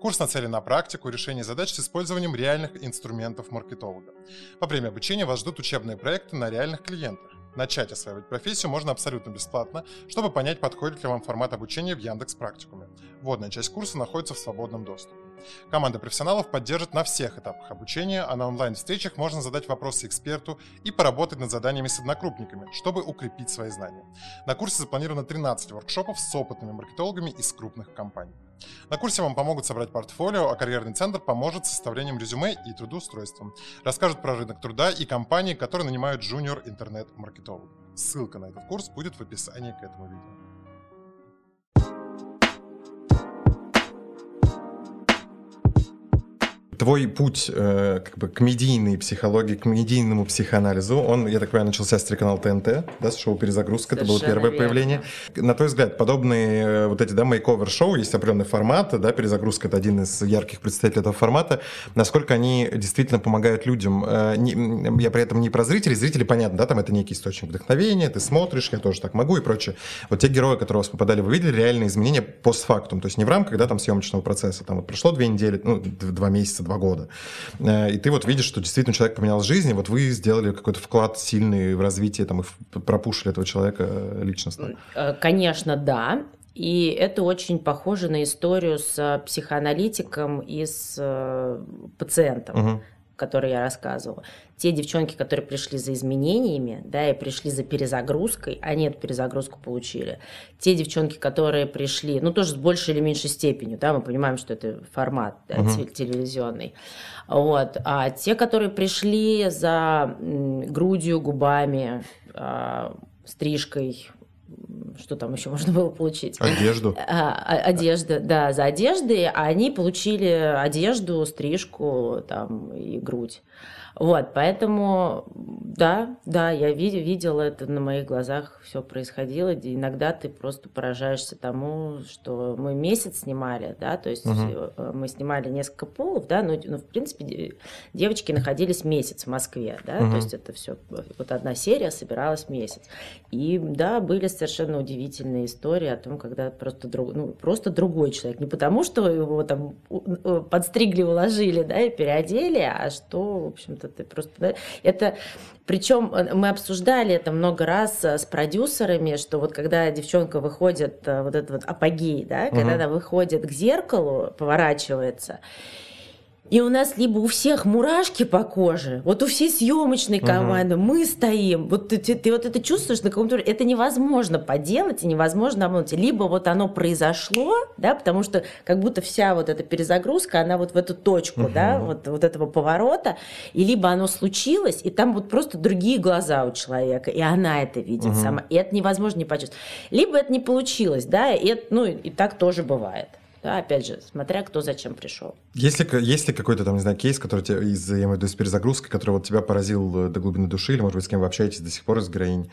Курс нацелен на практику решения задач с использованием реальных инструментов маркетолога. Во время обучения вас ждут учебные проекты на реальных клиентах. Начать осваивать профессию можно абсолютно бесплатно, чтобы понять, подходит ли вам формат обучения в Яндекс.Практикуме. Вводная часть курса находится в свободном доступе. Команда профессионалов поддержит на всех этапах обучения, а на онлайн-встречах можно задать вопросы эксперту и поработать над заданиями с однокрупниками, чтобы укрепить свои знания. На курсе запланировано тринадцать воркшопов с опытными маркетологами из крупных компаний. На курсе вам помогут собрать портфолио, а карьерный центр поможет с составлением резюме и трудоустройством. Расскажут про рынок труда и компании, которые нанимают джуниор интернет-маркетологов. Ссылка на этот курс будет в описании к этому видео. Твой путь э, как бы, к медийной психологии, к медийному психоанализу, он, я так понимаю, начался с телеканала ТНТ, да, с шоу «Перезагрузка», совершенно это было первое верно. Появление. На твой взгляд, подобные вот эти, да, мейковер-шоу, есть определенный формат, да, «Перезагрузка» — это один из ярких представителей этого формата, насколько они действительно помогают людям? Э, не, я при этом не про зрителей, зрители, понятно, да, там это некий источник вдохновения, ты смотришь, я тоже так могу и прочее. Вот те герои, которые у вас попадали, вы видели реальные изменения постфактум, то есть не в рамках, да, там, съемочного процесса, там вот прошло две недели, ну, два месяца, два года. И ты вот видишь, что действительно человек поменял жизнь, и вот вы сделали какой-то вклад сильный в развитие, там, и пропушили этого человека личностно. Конечно, да. И это очень похоже на историю с психоаналитиком и с пациентом, угу. который я рассказывала. Те девчонки, которые пришли за изменениями, да, и пришли за перезагрузкой, они эту перезагрузку получили. Те девчонки, которые пришли, ну, тоже с большей или меньшей степенью, да, мы понимаем, что это формат, да, uh-huh. телевизионный. Вот. А те, которые пришли за грудью, губами, стрижкой, что там еще можно было получить? Одежду. Одежда, да, за одеждой, а они получили одежду, стрижку там, и грудь. Вот, поэтому, да, да, я видела, видела это на моих глазах, все происходило. Иногда ты просто поражаешься тому, что мы месяц снимали, да, то есть угу. мы снимали несколько полов, да, но, ну, в принципе, девочки находились месяц в Москве, да, угу. то есть это все, вот одна серия собиралась месяц. И, да, были совершенно удивительные истории о том, когда просто, друг, ну, просто другой человек, не потому, что его там подстригли, уложили, да, и переодели, а что, в общем-то, ты просто... Это... Причем мы обсуждали это много раз с продюсерами, что вот когда девчонка выходит, вот этот вот апогей, да, угу. когда она выходит к зеркалу, поворачивается, и у нас либо у всех мурашки по коже, вот у всей съемочной команды, угу. мы стоим, вот ты, ты, ты вот это чувствуешь на каком-то уровне, это невозможно поделать и невозможно обмануть. Либо вот оно произошло, да, потому что как будто вся вот эта перезагрузка, она вот в эту точку, угу. да, вот, вот этого поворота, и либо оно случилось, и там вот просто другие глаза у человека, и она это видит угу. сама, и это невозможно не почувствовать. Либо это не получилось, да, и это, ну, и так тоже бывает. Да, опять же, смотря кто зачем пришел. Есть ли, есть ли какой-то там, не знаю, кейс, который тебя, из, я имею в виду, из перезагрузки, который вот тебя поразил до глубины души, или, может быть, с кем вы общаетесь до сих пор из героинь?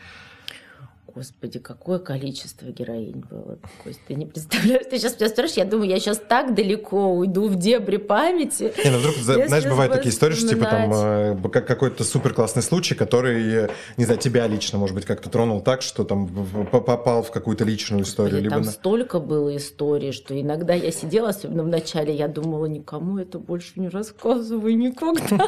Господи, какое количество героинь было. Кость, ты не представляешь, ты сейчас меня спрашиваешь, я думаю, я сейчас так далеко уйду в дебри памяти. Не, ну вдруг, я знаешь, бывают такие истории, что типа там какой-то суперклассный случай, который, не знаю, тебя лично, может быть, как-то тронул так, что там попал в какую-то личную историю. Господи, либо там на... столько было историй, что иногда я сидела, особенно в начале, я думала, никому это больше не рассказываю никогда.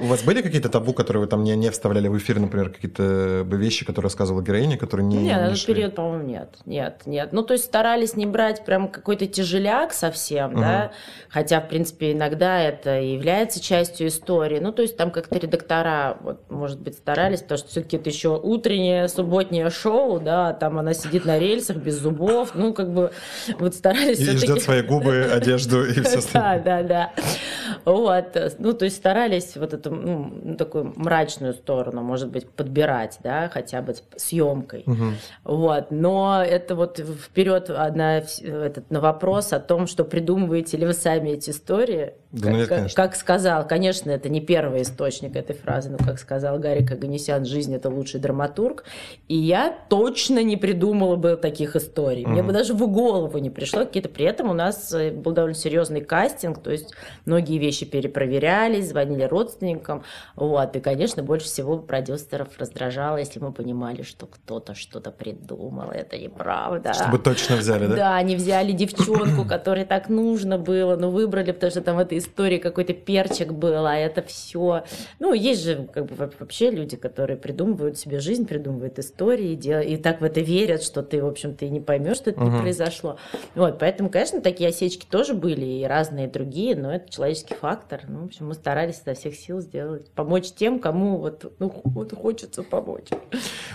У вас были какие-то табу, которые вы там не вставляли в эфир, например, какие-то вещи, которые которую рассказывала героиня, которые не... Нет, этот период, по-моему, нет. Нет, нет. Ну, то есть старались не брать прям какой-то тяжеляк совсем, угу. да, хотя, в принципе, иногда это является частью истории. Ну, то есть там как-то редактора, вот, может быть, старались, потому что все-таки это еще утреннее, субботнее шоу, да, там она сидит на рельсах без зубов, ну, как бы, вот старались... И все-таки... ждет свои губы, одежду и все остальное. Да, да, да. Вот, ну, то есть старались вот эту, ну, такую мрачную сторону, может быть, подбирать, да, хотя бы съемкой. Угу. Вот, но это вот вперед на, этот, на вопрос о том, что придумываете ли вы сами эти истории. Да, как, нет, как, как сказал, конечно, это не первый источник этой фразы, но как сказал Гарик Аганисян, жизнь — это лучший драматург, и я точно не придумала бы таких историй. Угу. Мне бы даже в голову не пришло какие-то. При этом у нас был довольно серьезный кастинг, то есть многие вещи перепроверялись, звонили родственникам, вот, и, конечно, больше всего продюсеров раздражало, если мы понимали, что кто-то что-то придумал, это неправда. Чтобы точно взяли, да? Да, они взяли девчонку, которой так нужно было, но выбрали, потому что там в этой истории какой-то перчик был, а это все. Ну, есть же как бы вообще люди, которые придумывают себе жизнь, придумывают истории, и, дел... и так в это верят, что ты, в общем-то, и не поймешь, что это угу. не произошло. Вот, поэтому, конечно, такие осечки тоже были, и разные другие, но это человеческий фактор. Ну, в общем, мы старались изо всех сил сделать, помочь тем, кому вот, ну, вот хочется помочь.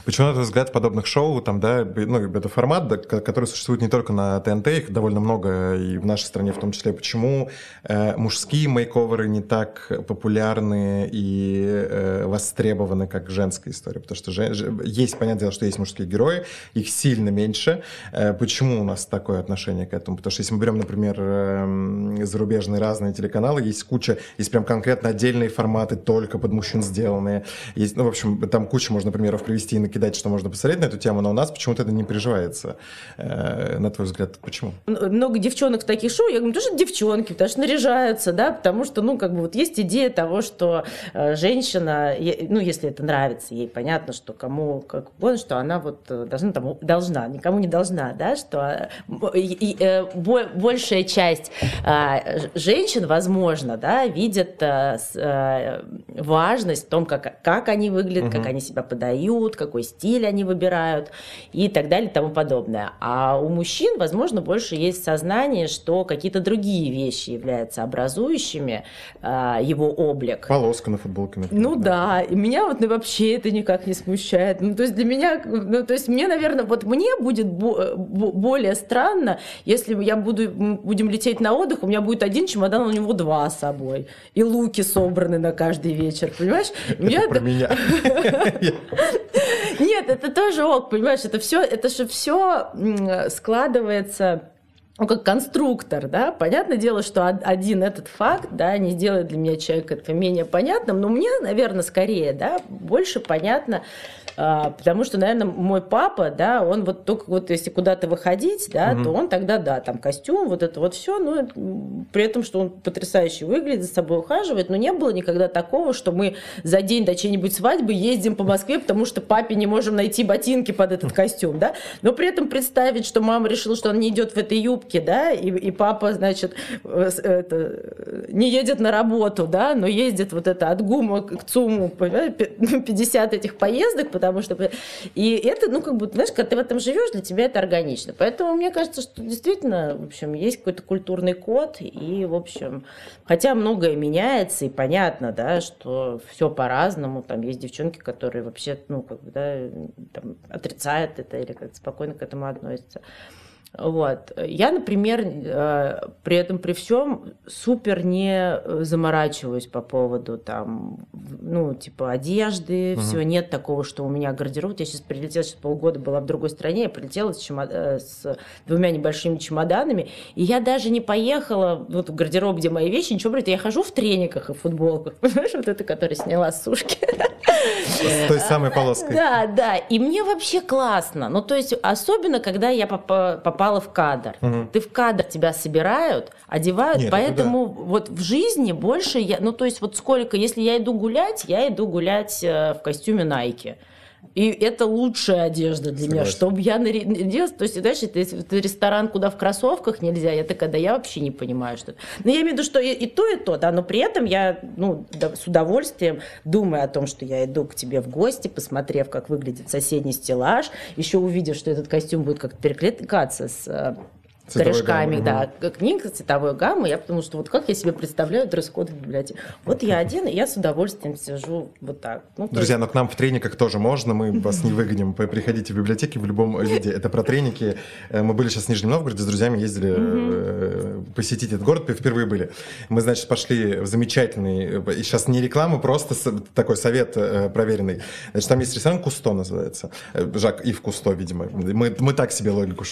Почему, на твой взгляд, подобных шоу, там, да, ну, это формат, да, который существует не только на ТНТ, их довольно много и в нашей стране в том числе. Почему э, мужские мейковеры не так популярны и э, востребованы, как женская история? Потому что жен... есть, понятное дело, что есть мужские герои, их сильно меньше. Э, почему у нас такое отношение к этому? Потому что если мы берем, например, э, зарубежные разные телеканалы, есть куча, есть прям конкретно отдельные форматы, только под мужчин сделанные. Есть, ну, в общем, там куча можно примеров привести и накидать, что можно посмотреть на эту тему, но у нас почему-то это не переживается. Э, на твой взгляд, почему? Много девчонок в таких шоу, я говорю, потому что девчонки, потому что наряжаются, да, потому что, ну, как бы вот есть идея того, что э, женщина, е, ну, если это нравится ей, понятно, что кому, как угодно, что она вот должна, там, должна, никому не должна, да, что э, э, бо, большая часть э, женщин, возможно, да, видит э, э, важность в том, как, как они выглядят, угу. как они себя подают, какой стиль они выбирают и так далее и тому подобное. А у мужчин, возможно, больше есть сознание, что какие-то другие вещи являются образующими э, его облик. Полоска на футболке, например. Ну да, да. И меня вот ну, вообще это никак не смущает. Ну, то есть для меня, ну, то есть мне, наверное, вот мне будет бо- более странно, если я буду, будем лететь на отдых, у меня будет один чемодан, у него два с собой. И луки собраны на каждый вечер, понимаешь? Это про меня. Нет, это тоже ок, понимаешь, это все, это же все складывается, ну, как конструктор, да, понятное дело, что один этот факт, да, не сделает для меня человека это менее понятным, но мне, наверное, скорее, да, больше понятно, потому что, наверное, мой папа, да, он вот только вот если куда-то выходить, да, угу. то он тогда, да, там костюм, вот это вот все, но при этом, что он потрясающе выглядит, за собой ухаживает, но не было никогда такого, что мы за день до чьей-нибудь свадьбы ездим по Москве, потому что папе не можем найти ботинки под этот костюм, да, но при этом представить, что мама решила, что она не идет в этой юбке, да, и, и папа, значит, это, не едет на работу, да, но ездит вот это от ГУМа к ЦУМу, пятьдесят этих поездок, потому что... И это, ну, как бы, знаешь, когда ты в этом живешь, для тебя это органично. Поэтому мне кажется, что действительно, в общем, есть какой-то культурный код, и, в общем, хотя многое меняется, и понятно, да, что все по-разному, там есть девчонки, которые вообще, ну, как бы, да, там, отрицают это или как-то спокойно к этому относятся. Вот. Я, например, при этом при всем супер не заморачиваюсь по поводу там, ну, типа одежды, угу. все, нет такого, что у меня гардероб. Я сейчас прилетела, сейчас полгода была в другой стране, я прилетела с, чемод... с двумя небольшими чемоданами, и я даже не поехала вот в гардероб, где мои вещи, ничего, говорит, я хожу в трениках и футболках, понимаешь, вот это, которую сняла с сушки. С той самой полоской. Да, да, и мне вообще классно, ну, то есть, особенно, когда я попала попала в кадр. Угу. Ты в кадр, тебя собирают, одевают, нет, поэтому да. вот в жизни больше я... Ну, то есть вот сколько... Если я иду гулять, я иду гулять в костюме Nike. И это лучшая одежда для Согласен. Меня, чтобы я нарядилась. То есть, знаешь, это, это ресторан, куда в кроссовках нельзя, это когда я вообще не понимаю, что... Но я имею в виду, что и, и то, и то, да, но при этом я, ну, да, с удовольствием думаю о том, что я иду к тебе в гости, посмотрев, как выглядит соседний стеллаж, еще увидев, что этот костюм будет как-то перекликаться с... с корешками, да, угу. книг цветовой гаммы. Я потому что вот как я себе представляю дресс-код в библиотеке. Вот я один, и я с удовольствием сижу вот так. Ну, друзья, но к нам в трениках тоже можно, мы вас не выгоним. Приходите в библиотеки в любом виде. Это про треники. Мы были сейчас в Нижнем Новгороде, с друзьями ездили посетить этот город, впервые были. Мы, значит, пошли в замечательный, сейчас не реклама, просто такой совет проверенный. Значит, там есть ресторан Кусто называется. Жак Ив Кусто, видимо. Мы так себе логику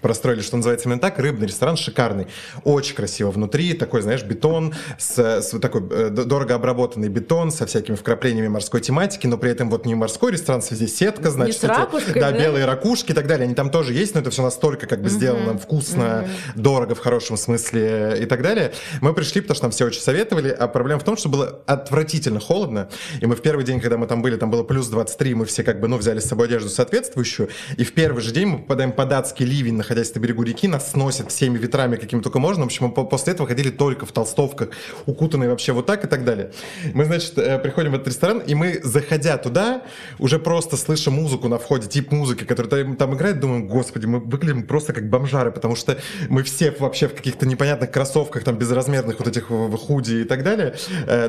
простроили, что называется именно так, рыбный ресторан, шикарный, очень красиво внутри, такой, знаешь, бетон, с, с такой э, дорого обработанный бетон со всякими вкраплениями морской тематики, но при этом вот не морской ресторан, везде сетка, значит, эти, да, белые ракушки и так далее, они там тоже есть, но это все настолько как бы сделано uh-huh. вкусно, uh-huh. дорого в хорошем смысле и так далее. Мы пришли, потому что нам все очень советовали, а проблема в том, что было отвратительно холодно, и мы в первый день, когда мы там были, там было плюс двадцать три, мы все как бы, ну, взяли с собой одежду соответствующую, и в первый же день мы попадаем под адский ливень, находясь на берегу реки, нас сносят всеми ветрами, какими только можно. В общем, мы после этого ходили только в толстовках, укутанные вообще вот так и так далее. Мы, значит, приходим в этот ресторан, и мы, заходя туда, уже просто слышим музыку на входе, тип музыки, который там играет, думаем, господи, мы выглядим просто как бомжары, потому что мы все вообще в каких-то непонятных кроссовках, там, безразмерных вот этих худи и так далее.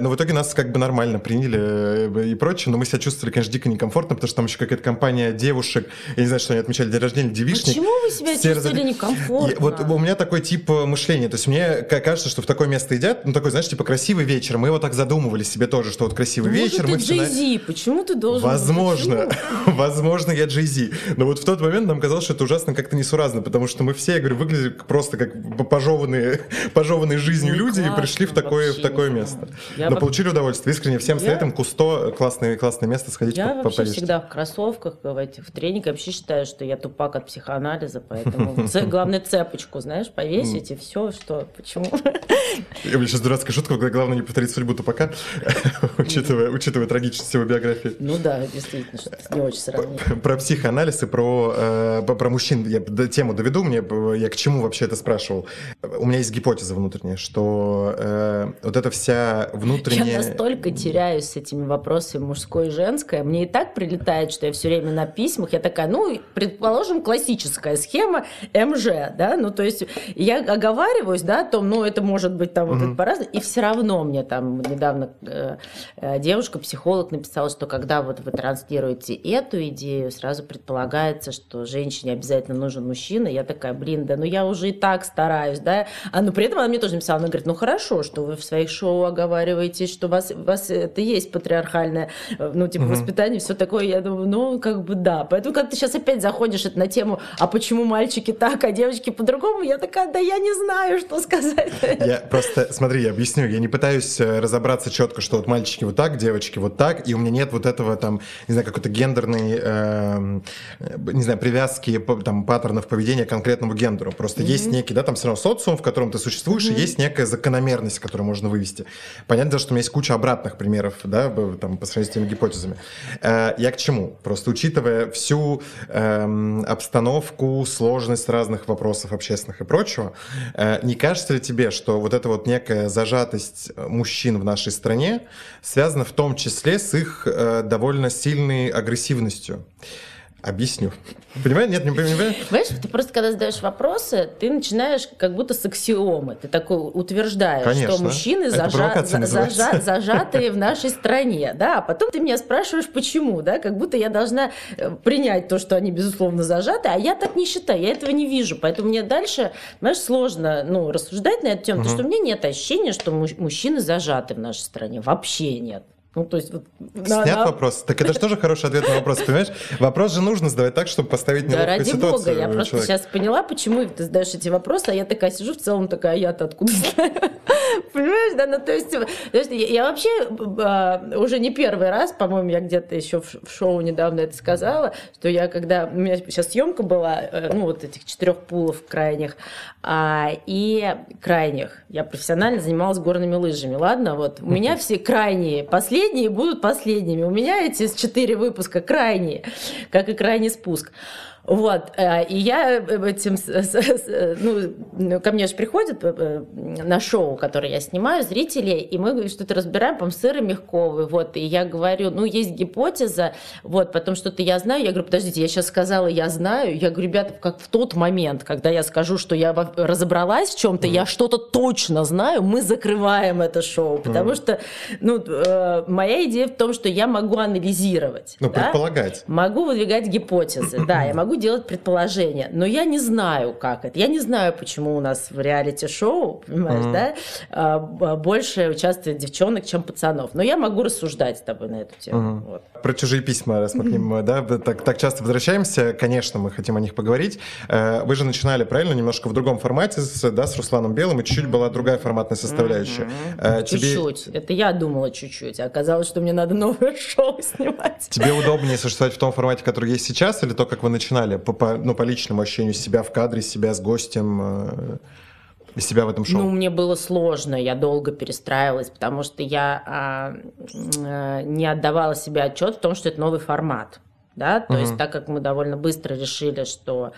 Но в итоге нас как бы нормально приняли и прочее, но мы себя чувствовали, конечно, дико некомфортно, потому что там еще какая-то компания девушек, я не знаю, что они отмечали день рождения, девичник. Почему вы себя все чувствовали некомфортно? Я, вот у меня такой тип мышления. То есть мне кажется, что в такое место едят, ну такой, знаешь, типа красивый вечер. Мы его так задумывали себе тоже, что вот красивый Может, вечер. Ты мы Джей-Зи, начинаем... почему ты должен? Возможно, возможно, я Джей-Зи. Но вот в тот момент нам казалось, что это ужасно как-то несуразно, потому что мы все, я говорю, выглядели просто как пожеванные, пожеванные жизнью ну, люди классно, и пришли в такое, в такое место. Я Но вообще... получили удовольствие. Искренне всем я... советом. Кусто, классное, классное место, сходить по Парижу. Я вообще всегда в кроссовках, говорите, в трениках. Я вообще считаю, что я тупак от психоанализа, поэтому... Главное, цепочку, знаешь, повесить, mm. и все, что, почему. Я мне сейчас дурацкая шутка, главное не повторить судьбу тупака, учитывая, учитывая трагичность его биографии. Ну да, действительно, что-то не очень сравнить. Про психоанализ и про, э, про мужчин я тему доведу, мне, я к чему вообще это спрашивал. У меня есть гипотеза внутренняя, что э, вот эта вся внутренняя... Я настолько теряюсь с этими вопросами мужской и женской, мне и так прилетает, что я все время на письмах, я такая, ну, предположим, классическая схема М Ж. Да, ну то есть я оговариваюсь, да, о том, ну это может быть там mm-hmm. вот по-разному, и все равно мне там недавно э, э, девушка-психолог написала, что когда вот вы транслируете эту идею, сразу предполагается, что женщине обязательно нужен мужчина. Я такая, блин, да, ну я уже и так стараюсь, да, а, но при этом она мне тоже написала, она говорит, ну хорошо, что вы в своих шоу оговариваетесь, что у вас, у вас это есть патриархальное, ну типа mm-hmm. воспитание, все такое, я думаю, ну как бы да, поэтому когда ты сейчас опять заходишь это на тему, а почему мальчики так, а девочки по-другому, я такая, да я не знаю, что сказать. Я просто, смотри, я объясню, я не пытаюсь разобраться четко, что вот мальчики вот так, девочки вот так, и у меня нет вот этого там, не знаю, какой-то гендерной, э, не знаю, привязки там паттернов поведения к конкретному гендеру. Просто mm-hmm. есть некий, да, там все равно социум, в котором ты существуешь, mm-hmm. и есть некая закономерность, которую можно вывести. Понятно, что у меня есть куча обратных примеров, да, там, по сравнению с теми гипотезами. Э, я к чему? Просто учитывая всю э, обстановку, сложность разных вопросов общественных и прочего. Не кажется ли тебе, что вот эта вот некая зажатость мужчин в нашей стране связана в том числе с их довольно сильной агрессивностью? Объясню. Понимаешь? Нет, не понимаю. Понимаешь, ты просто, когда задаешь вопросы, ты начинаешь как будто с аксиомы. Ты такой утверждаешь, Конечно. Что мужчины зажа... зажа... зажатые в нашей стране. Да? А потом ты меня спрашиваешь, почему. Да? Как будто я должна принять то, что они, безусловно, зажаты. А я так не считаю, я этого не вижу. Поэтому мне дальше, понимаешь, сложно ну, рассуждать на эту тему, угу. потому что у меня нет ощущения, что мужчины зажаты в нашей стране. Вообще нет. Ну, то есть, вот, Снят да, вопрос. Так это же тоже хороший ответ на вопрос, понимаешь? Вопрос же нужно задавать так, чтобы поставить неловкую да, ситуацию. Да, ради бога, я человека. Просто сейчас поняла, почему ты задаешь эти вопросы, а я такая сижу в целом, такая, а я-то откуда знаю? Понимаешь, да, ну, то есть, то есть я, я вообще а, уже не первый раз, по-моему, я где-то еще в, в шоу недавно это сказала, что я когда, у меня сейчас съемка была, ну, вот этих четырех пулов крайних, а, и крайних, я профессионально занималась горными лыжами, ладно, вот, у меня все крайние, последние, последние будут последними. У меня эти четыре выпуска крайние, как и крайний спуск. Вот, и я этим, ну, ко мне же приходят на шоу, которое я снимаю, зрители, и мы что-то разбираем, по-моему, сыры Мягковой, вот, и я говорю, ну, есть гипотеза, вот, потом что-то я знаю, я говорю, подождите, я сейчас сказала, я знаю, я говорю, ребята, как в тот момент, когда я скажу, что я разобралась в чем-то, mm. я что-то точно знаю, мы закрываем это шоу, потому mm. что, ну, моя идея в том, что я могу анализировать. Ну, да? Предполагать. Могу выдвигать гипотезы, да, я могу делать предположения, но я не знаю, как это. Я не знаю, почему у нас в реалити-шоу, понимаешь, mm-hmm. да, больше участвует девчонок, чем пацанов. Но я могу рассуждать с тобой на эту тему. Mm-hmm. Вот. Про чужие письма, раз мы к ним, да, так, так часто возвращаемся. Конечно, мы хотим о них поговорить. Вы же начинали, правильно, немножко в другом формате, да, с Русланом Белым, и чуть-чуть была другая форматная составляющая. Mm-hmm. Тебе... Чуть-чуть. Это я думала чуть-чуть. Оказалось, что мне надо новое шоу снимать. Тебе удобнее существовать в том формате, который есть сейчас, или то, как вы начинаете? По, по, ну, по личному ощущению себя в кадре, себя с гостем, э, себя в этом шоу? Ну, мне было сложно, я долго перестраивалась, потому что я э, э, не отдавала себе отчет в том, что это новый формат. Да? То uh-huh. есть так как мы довольно быстро решили, что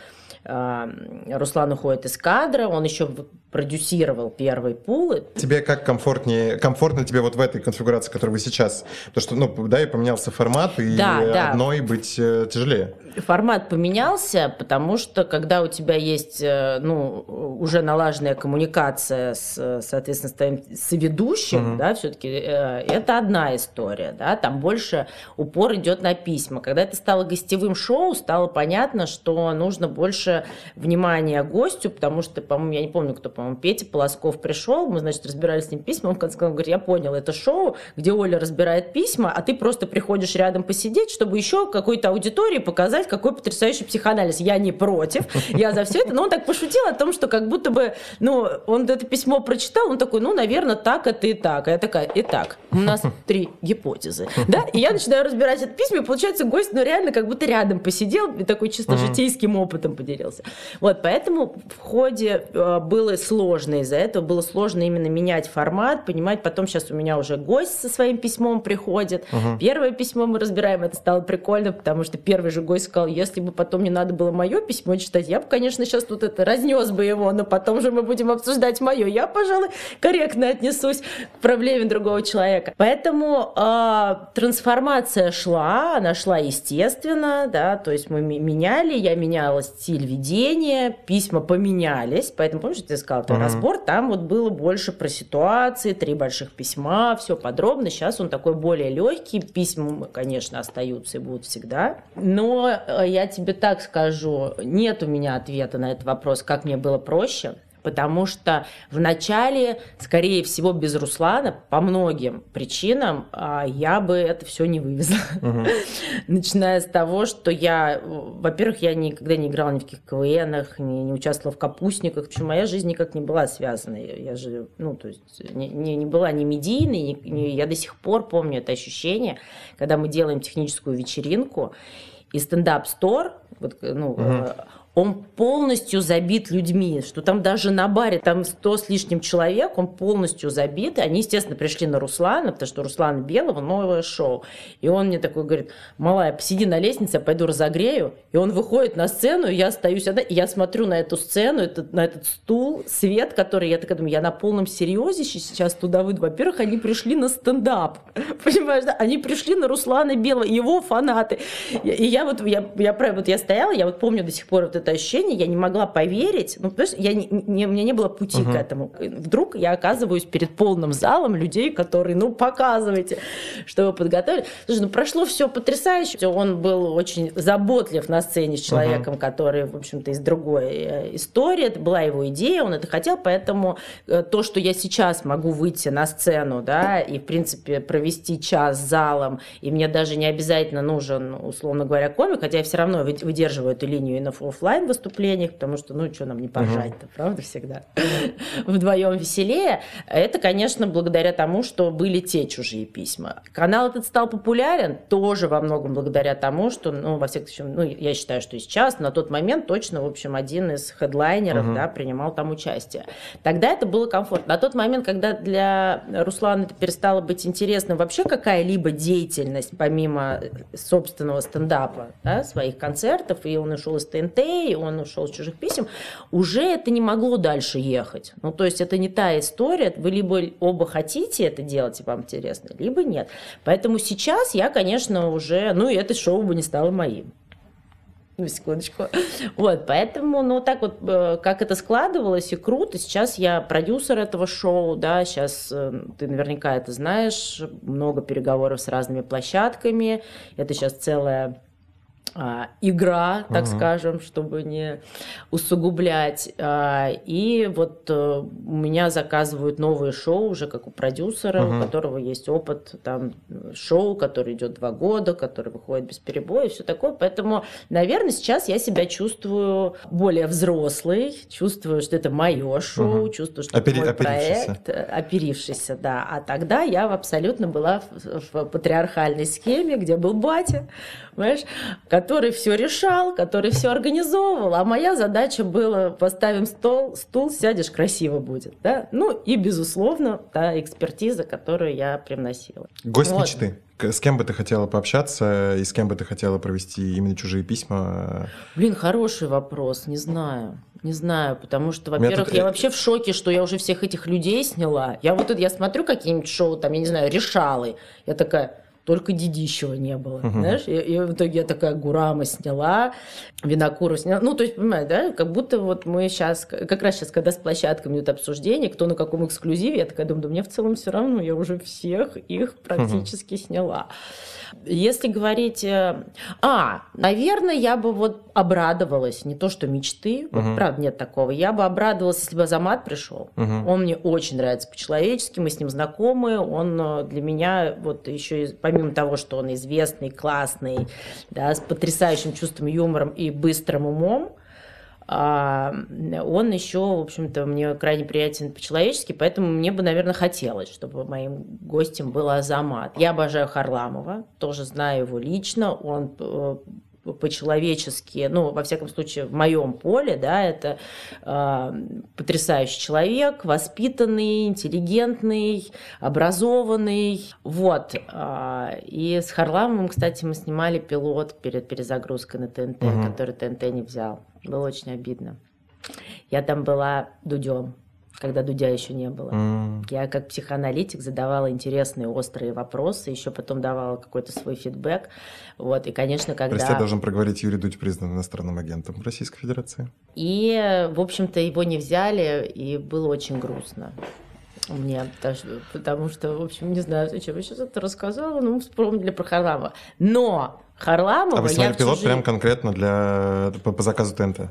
э, Руслан уходит из кадра, он еще продюсировал первый пул. Тебе как комфортнее, комфортно тебе вот в этой конфигурации, которую вы сейчас? Потому что, ну, да, и поменялся формат, и да, да. одной быть э, тяжелее. Формат поменялся, потому что когда у тебя есть, э, ну, уже налаженная коммуникация с, соответственно, с твоим соведущим, uh-huh. да, все-таки э, это одна история, да, там больше упор идет на письма. Когда это стало гостевым шоу, стало понятно, что нужно больше внимания гостю, потому что, по-моему, я не помню, кто, по-моему, Петя Полосков пришел, мы, значит, разбирали с ним письма, он в конце концов говорит, я понял, это шоу, где Оля разбирает письма, а ты просто приходишь рядом посидеть, чтобы еще какой-то аудитории показать, какой потрясающий психоанализ. Я не против, я за все это, но он так пошутил о том, что как будто бы, ну, он это письмо прочитал, он такой, ну, наверное, так это и так. А я такая, и так, у нас три гипотезы, да, и я начинаю разбирать это письмо, и получается, гость ну реально как будто рядом посидел и такой чисто uh-huh. житейским опытом поделился. Вот, поэтому в ходе э, было сложно из-за этого, было сложно именно менять формат, понимать, потом сейчас у меня уже гость со своим письмом приходит, uh-huh. первое письмо мы разбираем, это стало прикольно, потому что первый же гость сказал, если бы потом не надо было мое письмо читать, я бы, конечно, сейчас тут это разнес бы его, но потом же мы будем обсуждать мое, я, пожалуй, корректно отнесусь к проблеме другого человека. Поэтому э, трансформация шла, она шла естественно, Естественно, да, то есть мы меняли, я меняла стиль ведения, письма поменялись, поэтому, помнишь, ты сказала, твой mm-hmm. разбор, там вот было больше про ситуации, три больших письма, все подробно, сейчас он такой более легкий, письма, конечно, остаются и будут всегда, но я тебе так скажу, нет у меня ответа на этот вопрос, как мне было проще. Потому что в начале, скорее всего, без Руслана, по многим причинам, я бы это все не вывезла. Угу. Начиная с того, что я, во-первых, я никогда не играла ни в каких КВНах, не, не участвовала в капустниках, причем моя жизнь никак не была связана. Я же, ну, то есть, не, не была ни медийной, ни, ни, я до сих пор помню это ощущение, когда мы делаем техническую вечеринку, и стендап-стор, вот, ну, угу. он полностью забит людьми, что там даже на баре, там сто с лишним человек, он полностью забит. Они, естественно, пришли на Руслана, потому что Руслан Белого новое шоу. И он мне такой говорит, малая, посиди на лестнице, я пойду разогрею. И он выходит на сцену, и я остаюсь одна, и я смотрю на эту сцену, этот, на этот стул, свет, который, я такая думаю, я на полном серьезе сейчас туда выйду. Во-первых, они пришли на стендап, понимаешь, да? Они пришли на Руслана Белого, его фанаты. И я вот, я, я, вот я стояла, я вот помню до сих пор вот это ощущение, я не могла поверить, ну, потому что я не, не, у меня не было пути uh-huh. к этому. Вдруг я оказываюсь перед полным залом людей, которые, ну, показывайте, что вы подготовили. Слушай, ну, прошло все потрясающе. Он был очень заботлив на сцене с человеком, uh-huh. который, в общем-то, из другой истории. Это была его идея, он это хотел, поэтому то, что я сейчас могу выйти на сцену, да, и, в принципе, провести час с залом, и мне даже не обязательно нужен, условно говоря, комик, хотя я все равно выдерживаю эту линию и на оффлайн, офлайн-выступлениях, потому что, ну, что нам не поржать-то, угу. правда, всегда вдвоем веселее. Это, конечно, благодаря тому, что были те чужие письма. Канал этот стал популярен тоже во многом благодаря тому, что, ну, во всяком случае, ну, я считаю, что и сейчас, на тот момент точно, в общем, один из хедлайнеров, угу. да, принимал там участие. Тогда это было комфортно. На тот момент, когда для Руслана это перестало быть интересным вообще какая-либо деятельность, помимо собственного стендапа, да, своих концертов, и он ушел из ТНТ, и он ушел из чужих писем, уже это не могло дальше ехать. Ну, то есть это не та история, вы либо оба хотите это делать, и вам интересно, либо нет. Поэтому сейчас я, конечно, уже, ну, и это шоу бы не стало моим. Ну, секундочку. Вот, поэтому, ну, так вот, как это складывалось, и круто. Сейчас я продюсер этого шоу, да, сейчас ты наверняка это знаешь, много переговоров с разными площадками, это сейчас целая... игра, так uh-huh. скажем, чтобы не усугублять. И вот у меня заказывают новые шоу уже как у продюсера, uh-huh. у которого есть опыт там шоу, которое идет два года, которое выходит без перебоя и все такое. Поэтому, наверное, сейчас я себя чувствую более взрослой, чувствую, что это мое шоу, uh-huh. чувствую, что Опери- это мой проект, оперившийся, да. А тогда я абсолютно была в, в патриархальной схеме, где был батя, понимаешь, который все решал, который все организовывал, а моя задача была: поставим стол, стул, сядешь, красиво будет, да? Ну и, безусловно, та экспертиза, которую я привносила. Гость вот. Мечты. С кем бы ты хотела пообщаться и с кем бы ты хотела провести именно чужие письма? Блин, хороший вопрос, не знаю. Не знаю, потому что, во-первых, тут... я вообще в шоке, что я уже всех этих людей сняла. Я вот тут, я смотрю какие-нибудь шоу, там, я не знаю, решалы, я такая... Только Дедищева не было, uh-huh. знаешь? И, и в итоге я такая Гурама сняла, Винокурова сняла. Ну, то есть, понимаешь, да? Как будто вот мы сейчас, как раз сейчас, когда с площадками идут обсуждения, кто на каком эксклюзиве, я такая думаю, да мне в целом все равно, я уже всех их практически uh-huh. сняла. Если говорить... А, наверное, я бы вот обрадовалась, не то что мечты, uh-huh. вот, правда, нет такого, я бы обрадовалась, если бы Азамат пришел. Uh-huh. Он мне очень нравится по-человечески, мы с ним знакомы, он для меня вот еще и... Помимо того, что он известный, классный, да, с потрясающим чувством юмора и быстрым умом, он еще, в общем-то, мне крайне приятен по-человечески, поэтому мне бы, наверное, хотелось, чтобы моим гостем был Азамат. Я обожаю Харламова, тоже знаю его лично, он... по-человечески, ну, во всяком случае, в моем поле, да, это э, потрясающий человек, воспитанный, интеллигентный, образованный, вот. Э, и с Харламовым, кстати, мы снимали пилот перед перезагрузкой на ТНТ, угу. который ТНТ не взял. Было очень обидно. Я там была Дудем, когда Дудя еще не было. Mm. Я как психоаналитик задавала интересные, острые вопросы, еще потом давала какой-то свой фидбэк. Вот, и, конечно, когда... Прости, я должен проговорить, Юрий Дудь признан иностранным агентом Российской Федерации. И, в общем-то, его не взяли, и было очень грустно. Мне, потому что, в общем, не знаю, зачем я сейчас это рассказала, но мы вспомнили про Харламова. Но Харламова... А вы снимали пилот чужие... прям конкретно для... по, по заказу ТНТ?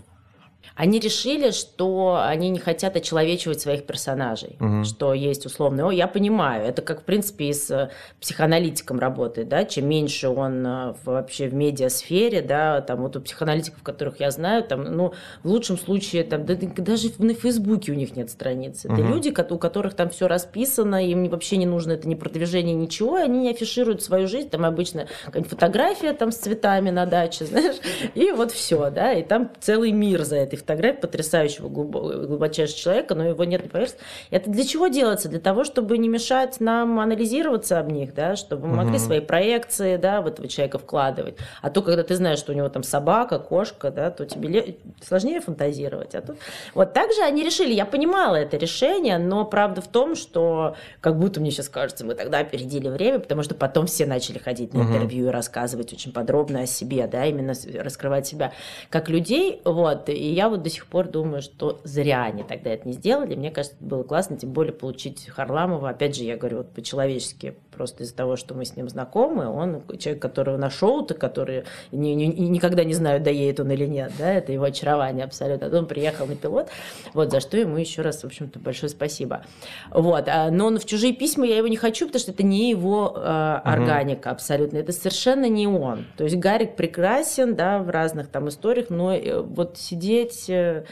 Они решили, что они не хотят очеловечивать своих персонажей, угу. что есть условно. О, я понимаю, это как, в принципе, и с психоаналитиком работает, да, чем меньше он вообще в медиасфере, да, там вот у психоаналитиков, которых я знаю, там, ну, в лучшем случае, там, да, даже на Фейсбуке у них нет страницы. Угу. Это люди, у которых там все расписано, им вообще не нужно это ни продвижение, ничего, они не афишируют свою жизнь, там обычно какая-нибудь фотография там с цветами на даче, знаешь, и вот все, да, и там целый мир за этой фотографии потрясающего, глубочайшего человека, но его нет на поверхности. Это для чего делается? Для того, чтобы не мешать нам анализироваться об них, да, чтобы мы могли угу. свои проекции, да, в этого человека вкладывать. А то, когда ты знаешь, что у него там собака, кошка, да, то тебе сложнее фантазировать. А тут... Вот так же они решили. Я понимала это решение, но правда в том, что как будто мне сейчас кажется, мы тогда опередили время, потому что потом все начали ходить на угу. интервью и рассказывать очень подробно о себе, да, именно раскрывать себя как людей. Вот. И я вот до сих пор думаю, что зря они тогда это не сделали. Мне кажется, было классно, тем более получить Харламова. Опять же, я говорю, вот по-человечески просто из-за того, что мы с ним знакомы. Он человек, которого нашел, ты, который не, не, никогда не знаю, доедет он или нет. Да? Это его очарование абсолютно. Он приехал на пилот, вот, за что ему еще раз, в общем-то, большое спасибо. Вот. Но в «Чужие письма» я его не хочу, потому что это не его э, органика абсолютно. Это совершенно не он. То есть Гарик прекрасен, да, в разных там историях, но э, вот сидеть... Э,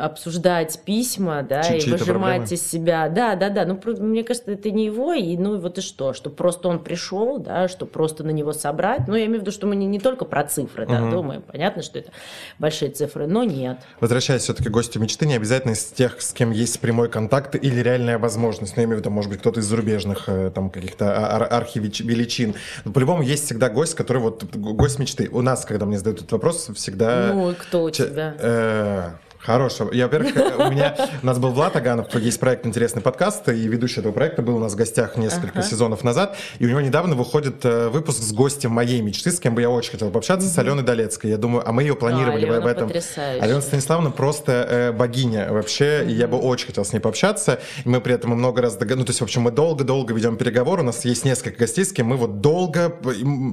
обсуждать письма, да, Чуть-чуть и выжимать из себя. Да, да, да. Ну, мне кажется, это не его, и ну вот и что, что просто он пришел, да, что просто на него собрать. Ну, я имею в виду, что мы не, не только про цифры, да, угу. думаем. Понятно, что это большие цифры, но нет. Возвращаясь все-таки к гостю мечты, не обязательно из тех, с кем есть прямой контакт или реальная возможность. Ну, я имею в виду, может быть, кто-то из зарубежных там каких-то ар- архивеличин. Но по-любому есть всегда гость, который вот гость мечты. У нас, когда мне задают этот вопрос, всегда... Ну, и кто у Ч- тебя? Э- Хорошего. Я, во-первых, у меня у нас был Влад Аганов, есть проект «Интересный подкаст», и ведущий этого проекта был у нас в гостях несколько ага. сезонов назад, и у него недавно выходит выпуск с гостем моей мечты, с кем бы я очень хотел пообщаться, с Аленой Долецкой. Я думаю, а мы ее планировали а, об этом. Потрясающе. Алена Станиславовна просто богиня вообще, и я бы очень хотел с ней пообщаться. И мы при этом много раз догадались, ну, то есть, в общем, мы долго-долго ведем переговор, у нас есть несколько гостей, с кем мы вот долго,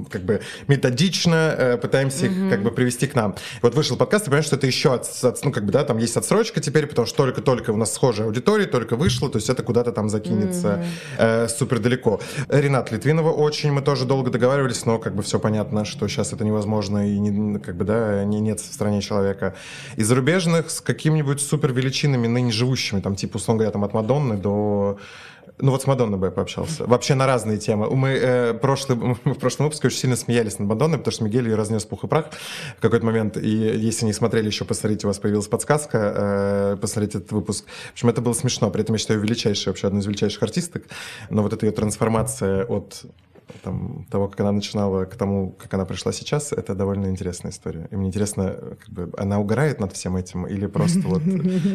как бы методично пытаемся их как бы привести к нам. И вот вышел подкаст, и понимаешь, что это еще от, от, ну, как бы, да, там есть отсрочка теперь, потому что только-только у нас схожая аудитория, только вышла, то есть это куда-то там закинется mm-hmm. э, супер далеко. Ринат Литвинова очень, мы тоже долго договаривались, но как бы все понятно, что сейчас это невозможно, и не, как бы, да, не, нет в стране человека. Из зарубежных с какими-нибудь супер величинами, ныне живущими, там, типа, условно говоря, там, от Мадонны до... Ну вот с Мадонной бы я пообщался. Вообще на разные темы. Мы э, прошлый, в прошлом выпуске очень сильно смеялись над Мадонной, потому что Мигель ее разнес пух и прах в какой-то момент. И если не смотрели еще, посмотрите, у вас появилась подсказка, э, посмотрите этот выпуск. В общем, это было смешно. При этом я считаю величайшей, вообще одной из величайших артисток. Но вот эта ее трансформация от... Там, того, как она начинала, к тому, как она пришла сейчас, это довольно интересная история. И мне интересно, как бы, она угорает над всем этим или просто вот...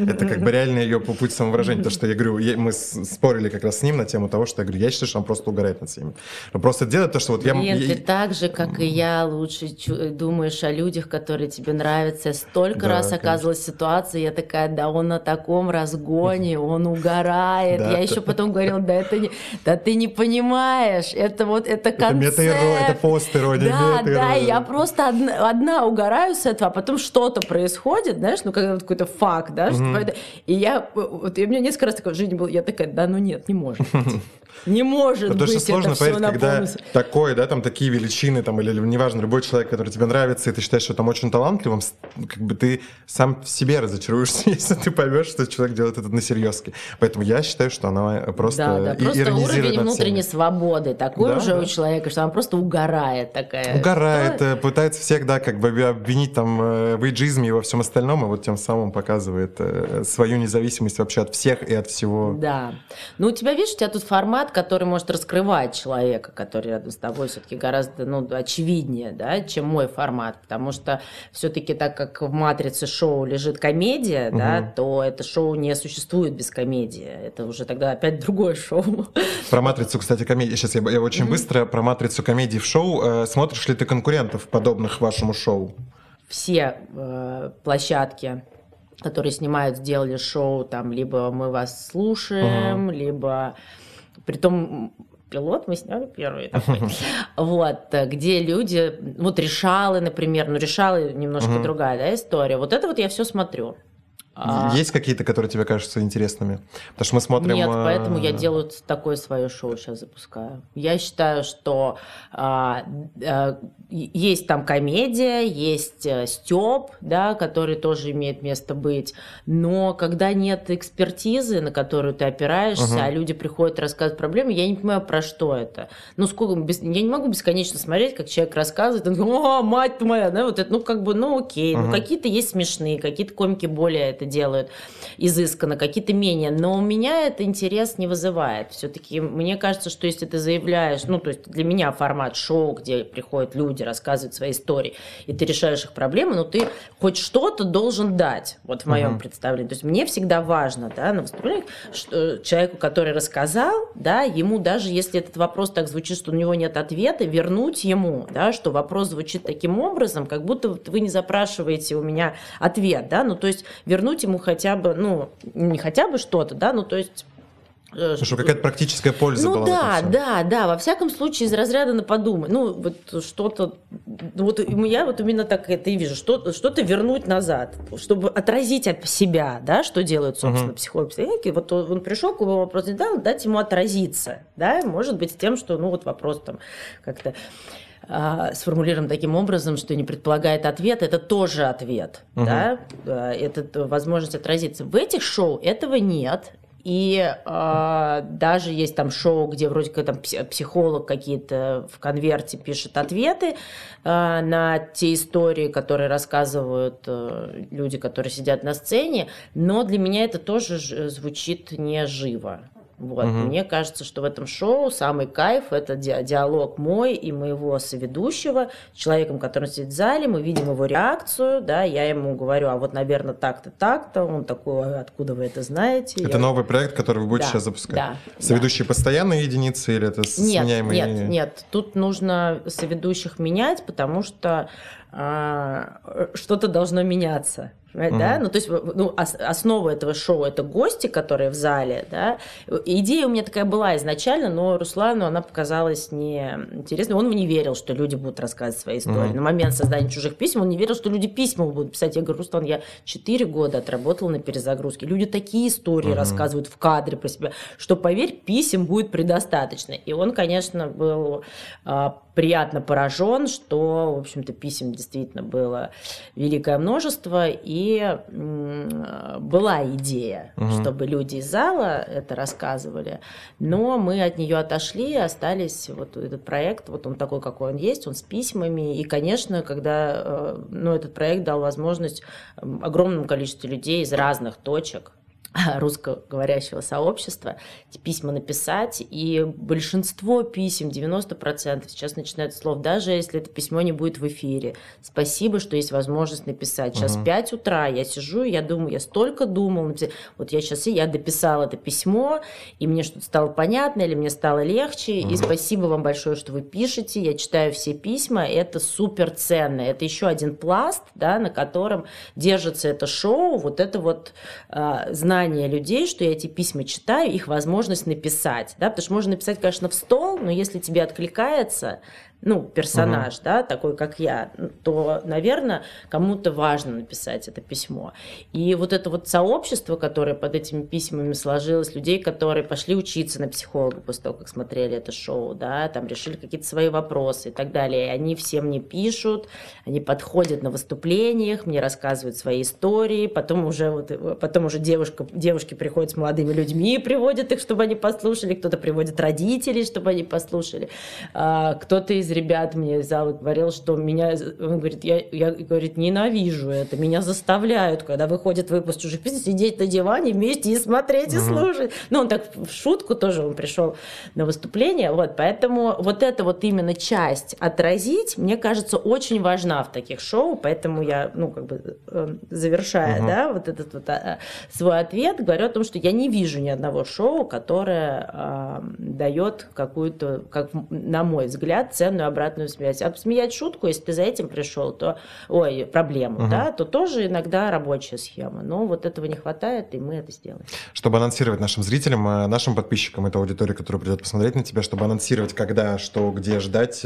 Это как бы реально ее путь самовыражения. Потому что я говорю, мы спорили как раз с ним на тему того, что я говорю, я считаю, что она просто угорает над всеми. Она просто делает то, что вот я... Нет, ты так же, как и я, лучше думаешь о людях, которые тебе нравятся. Я столько раз оказывалась в ситуации, я такая, да он на таком разгоне, он угорает. Я еще потом говорила, да это не... Да ты не понимаешь, это вот это концепт. Это пост-ирония. Да, да, я просто одна, одна угораю с этого, а потом что-то происходит, знаешь, ну, когда какой-то факт, да, mm-hmm. что, и я, вот, и у меня несколько раз такое в жизни было, я такая, да, ну нет, не может быть. Не может Потому быть, это сложно все поверить, когда такое, да, там такие величины, там, или, неважно, любой человек, который тебе нравится, и ты считаешь, что там очень талантливым, как бы ты сам в себе разочаруешься, если ты поймешь, что человек делает это насерьезке. Поэтому я считаю, что она просто да, да, просто уровень внутренней свободы такой да, уже да. у человека, что она просто угорает такая. Угорает, что? Пытается всех, да, как бы обвинить там в эйджизме и во всем остальном, и вот тем самым показывает свою независимость вообще от всех и от всего. Да. Ну, у тебя, видишь, у тебя тут формат, который может раскрывать человека, который рядом с тобой, все-таки гораздо ну, очевиднее, да, чем мой формат. Потому что все-таки, так как в «Матрице» шоу лежит комедия, угу. да, то это шоу не существует без комедии. Это уже тогда опять другое шоу. Про «Матрицу», кстати, комедия. Сейчас я, я очень угу. быстро про «Матрицу» комедии в шоу. Смотришь ли ты конкурентов, подобных вашему шоу? Все э, площадки, которые снимают, сделали шоу, там, либо «Мы вас слушаем», угу. либо... Притом пилот мы сняли первый такой, вот, где люди, вот решалы, например, ну решалы немножко uh-huh. другая, да, история. Вот это вот я все смотрю. Есть а... какие-то, которые тебе кажутся интересными? Потому что мы смотрим... Нет, поэтому я делаю такое свое шоу, сейчас запускаю. Я считаю, что а, а, есть там комедия, есть стёб, да, который тоже имеет место быть, но когда нет экспертизы, на которую ты опираешься, угу. а люди приходят рассказывать проблемы, я не понимаю, про что это. Ну, сколько... Я не могу бесконечно смотреть, как человек рассказывает, он говорит, о, мать моя, да, вот это, ну, как бы, ну, окей, угу. ну, какие-то есть смешные, какие-то комики более это делают изысканно, какие-то менее. Но у меня это интерес не вызывает. Все-таки мне кажется, что если ты заявляешь, ну, то есть для меня формат шоу, где приходят люди, рассказывают свои истории, и ты решаешь их проблемы, но ты хоть что-то должен дать, вот в моем uh-huh. представлении. То есть мне всегда важно, да, на выступлениях, что человеку, который рассказал, да, ему даже, если этот вопрос так звучит, что у него нет ответа, вернуть ему, да, что вопрос звучит таким образом, как будто вы не запрашиваете у меня ответ, да, ну, то есть вернуть ему хотя бы, ну, не хотя бы что-то, да, ну, то есть Потому что какая-то практическая польза ну, была. Ну да, да, да, во всяком случае из разряда на подумай. Ну вот что-то, вот я вот именно так это и вижу, что, что-то вернуть назад, чтобы отразить от себя, да, что делают, собственно, uh-huh. психологи. Вот он, он пришел, к нему вопрос не дал, дать ему отразиться, да, может быть, с тем, что, ну вот вопрос там как-то а, сформулирован таким образом, что не предполагает ответ, это тоже ответ, uh-huh. да, это возможность отразиться. В этих шоу этого нет. И э, даже есть там шоу, где вроде как там психолог какие-то в конверте пишет ответы э, на те истории, которые рассказывают э, люди, которые сидят на сцене, но для меня это тоже ж, звучит не живо. Вот. Угу. Мне кажется, что в этом шоу самый кайф – это ди- диалог мой и моего соведущего с человеком, который сидит в зале, мы видим его реакцию, да, я ему говорю, а вот, наверное, так-то, так-то, он такой, откуда вы это знаете? Это я... новый проект, который вы будете да, сейчас запускать? Да. Соведущие да. постоянные единицы или это сменяемые? Нет, нет, нет, тут нужно соведущих менять, потому что а, что-то должно меняться. Mm-hmm. Да? Ну, то есть, ну, основа этого шоу – это гости, которые в зале. Да? Идея у меня такая была изначально, но Руслану она показалась неинтересной. Он не верил, что люди будут рассказывать свои истории. Mm-hmm. На момент создания «Чужих писем» он не верил, что люди письма будут писать. Я говорю, Руслан, я четыре года отработала на перезагрузке. Люди такие истории mm-hmm. рассказывают в кадре про себя, что, поверь, писем будет предостаточно. И он, конечно, был а, приятно поражен, что, в общем-то, писем действительно было великое множество, и И была идея, угу. чтобы люди из зала это рассказывали, но мы от нее отошли, остались вот этот проект, вот он такой, какой он есть, он с письмами, и, конечно, когда, ну, этот проект дал возможность огромному количеству людей из разных точек русскоговорящего сообщества письма написать, и большинство писем, девяносто процентов, сейчас начинают слов, даже если это письмо не будет в эфире. Спасибо, что есть возможность написать. Сейчас угу. пять утра, я сижу, я думаю, я столько думал, вот я сейчас, я дописал это письмо, и мне что-то стало понятно, или мне стало легче, угу. и спасибо вам большое, что вы пишете, я читаю все письма, это супер ценно, это еще один пласт, да, на котором держится это шоу, вот это вот а, знание людей, что я эти письма читаю, их возможность написать, да, потому что можно написать, конечно, в стол, но если тебе откликается, ну, персонаж, угу. да, такой, как я, то, наверное, кому-то важно написать это письмо. И вот это вот сообщество, которое под этими письмами сложилось, людей, которые пошли учиться на психолога после того, как смотрели это шоу, да, там решили какие-то свои вопросы и так далее, и они все мне пишут, они подходят на выступлениях, мне рассказывают свои истории, потом уже, вот, потом уже девушка, девушки приходят с молодыми людьми, приводят их, чтобы они послушали, кто-то приводит родителей, чтобы они послушали, а, кто-то из ребят мне из зала говорил, что меня, он говорит, я, я говорит, ненавижу это, меня заставляют, когда выходит выпуск «Чужих писем», сидеть на диване вместе и смотреть, и слушать. Ну, он так в шутку тоже, он пришел на выступление, вот, поэтому вот эта вот именно часть отразить, мне кажется, очень важна в таких шоу, поэтому я, ну, как бы, завершая, угу. да, вот этот вот а, свой ответ, говорю о том, что я не вижу ни одного шоу, которое а, дает какую-то, как, на мой взгляд, ценность, обратную связь. Обсмеять шутку, если ты за этим пришел, то, ой, проблему, угу. да, то тоже иногда рабочая схема. Но вот этого не хватает, и мы это сделаем. Чтобы анонсировать нашим зрителям, нашим подписчикам, это аудитория, которая придет посмотреть на тебя, чтобы анонсировать, когда, что, где ждать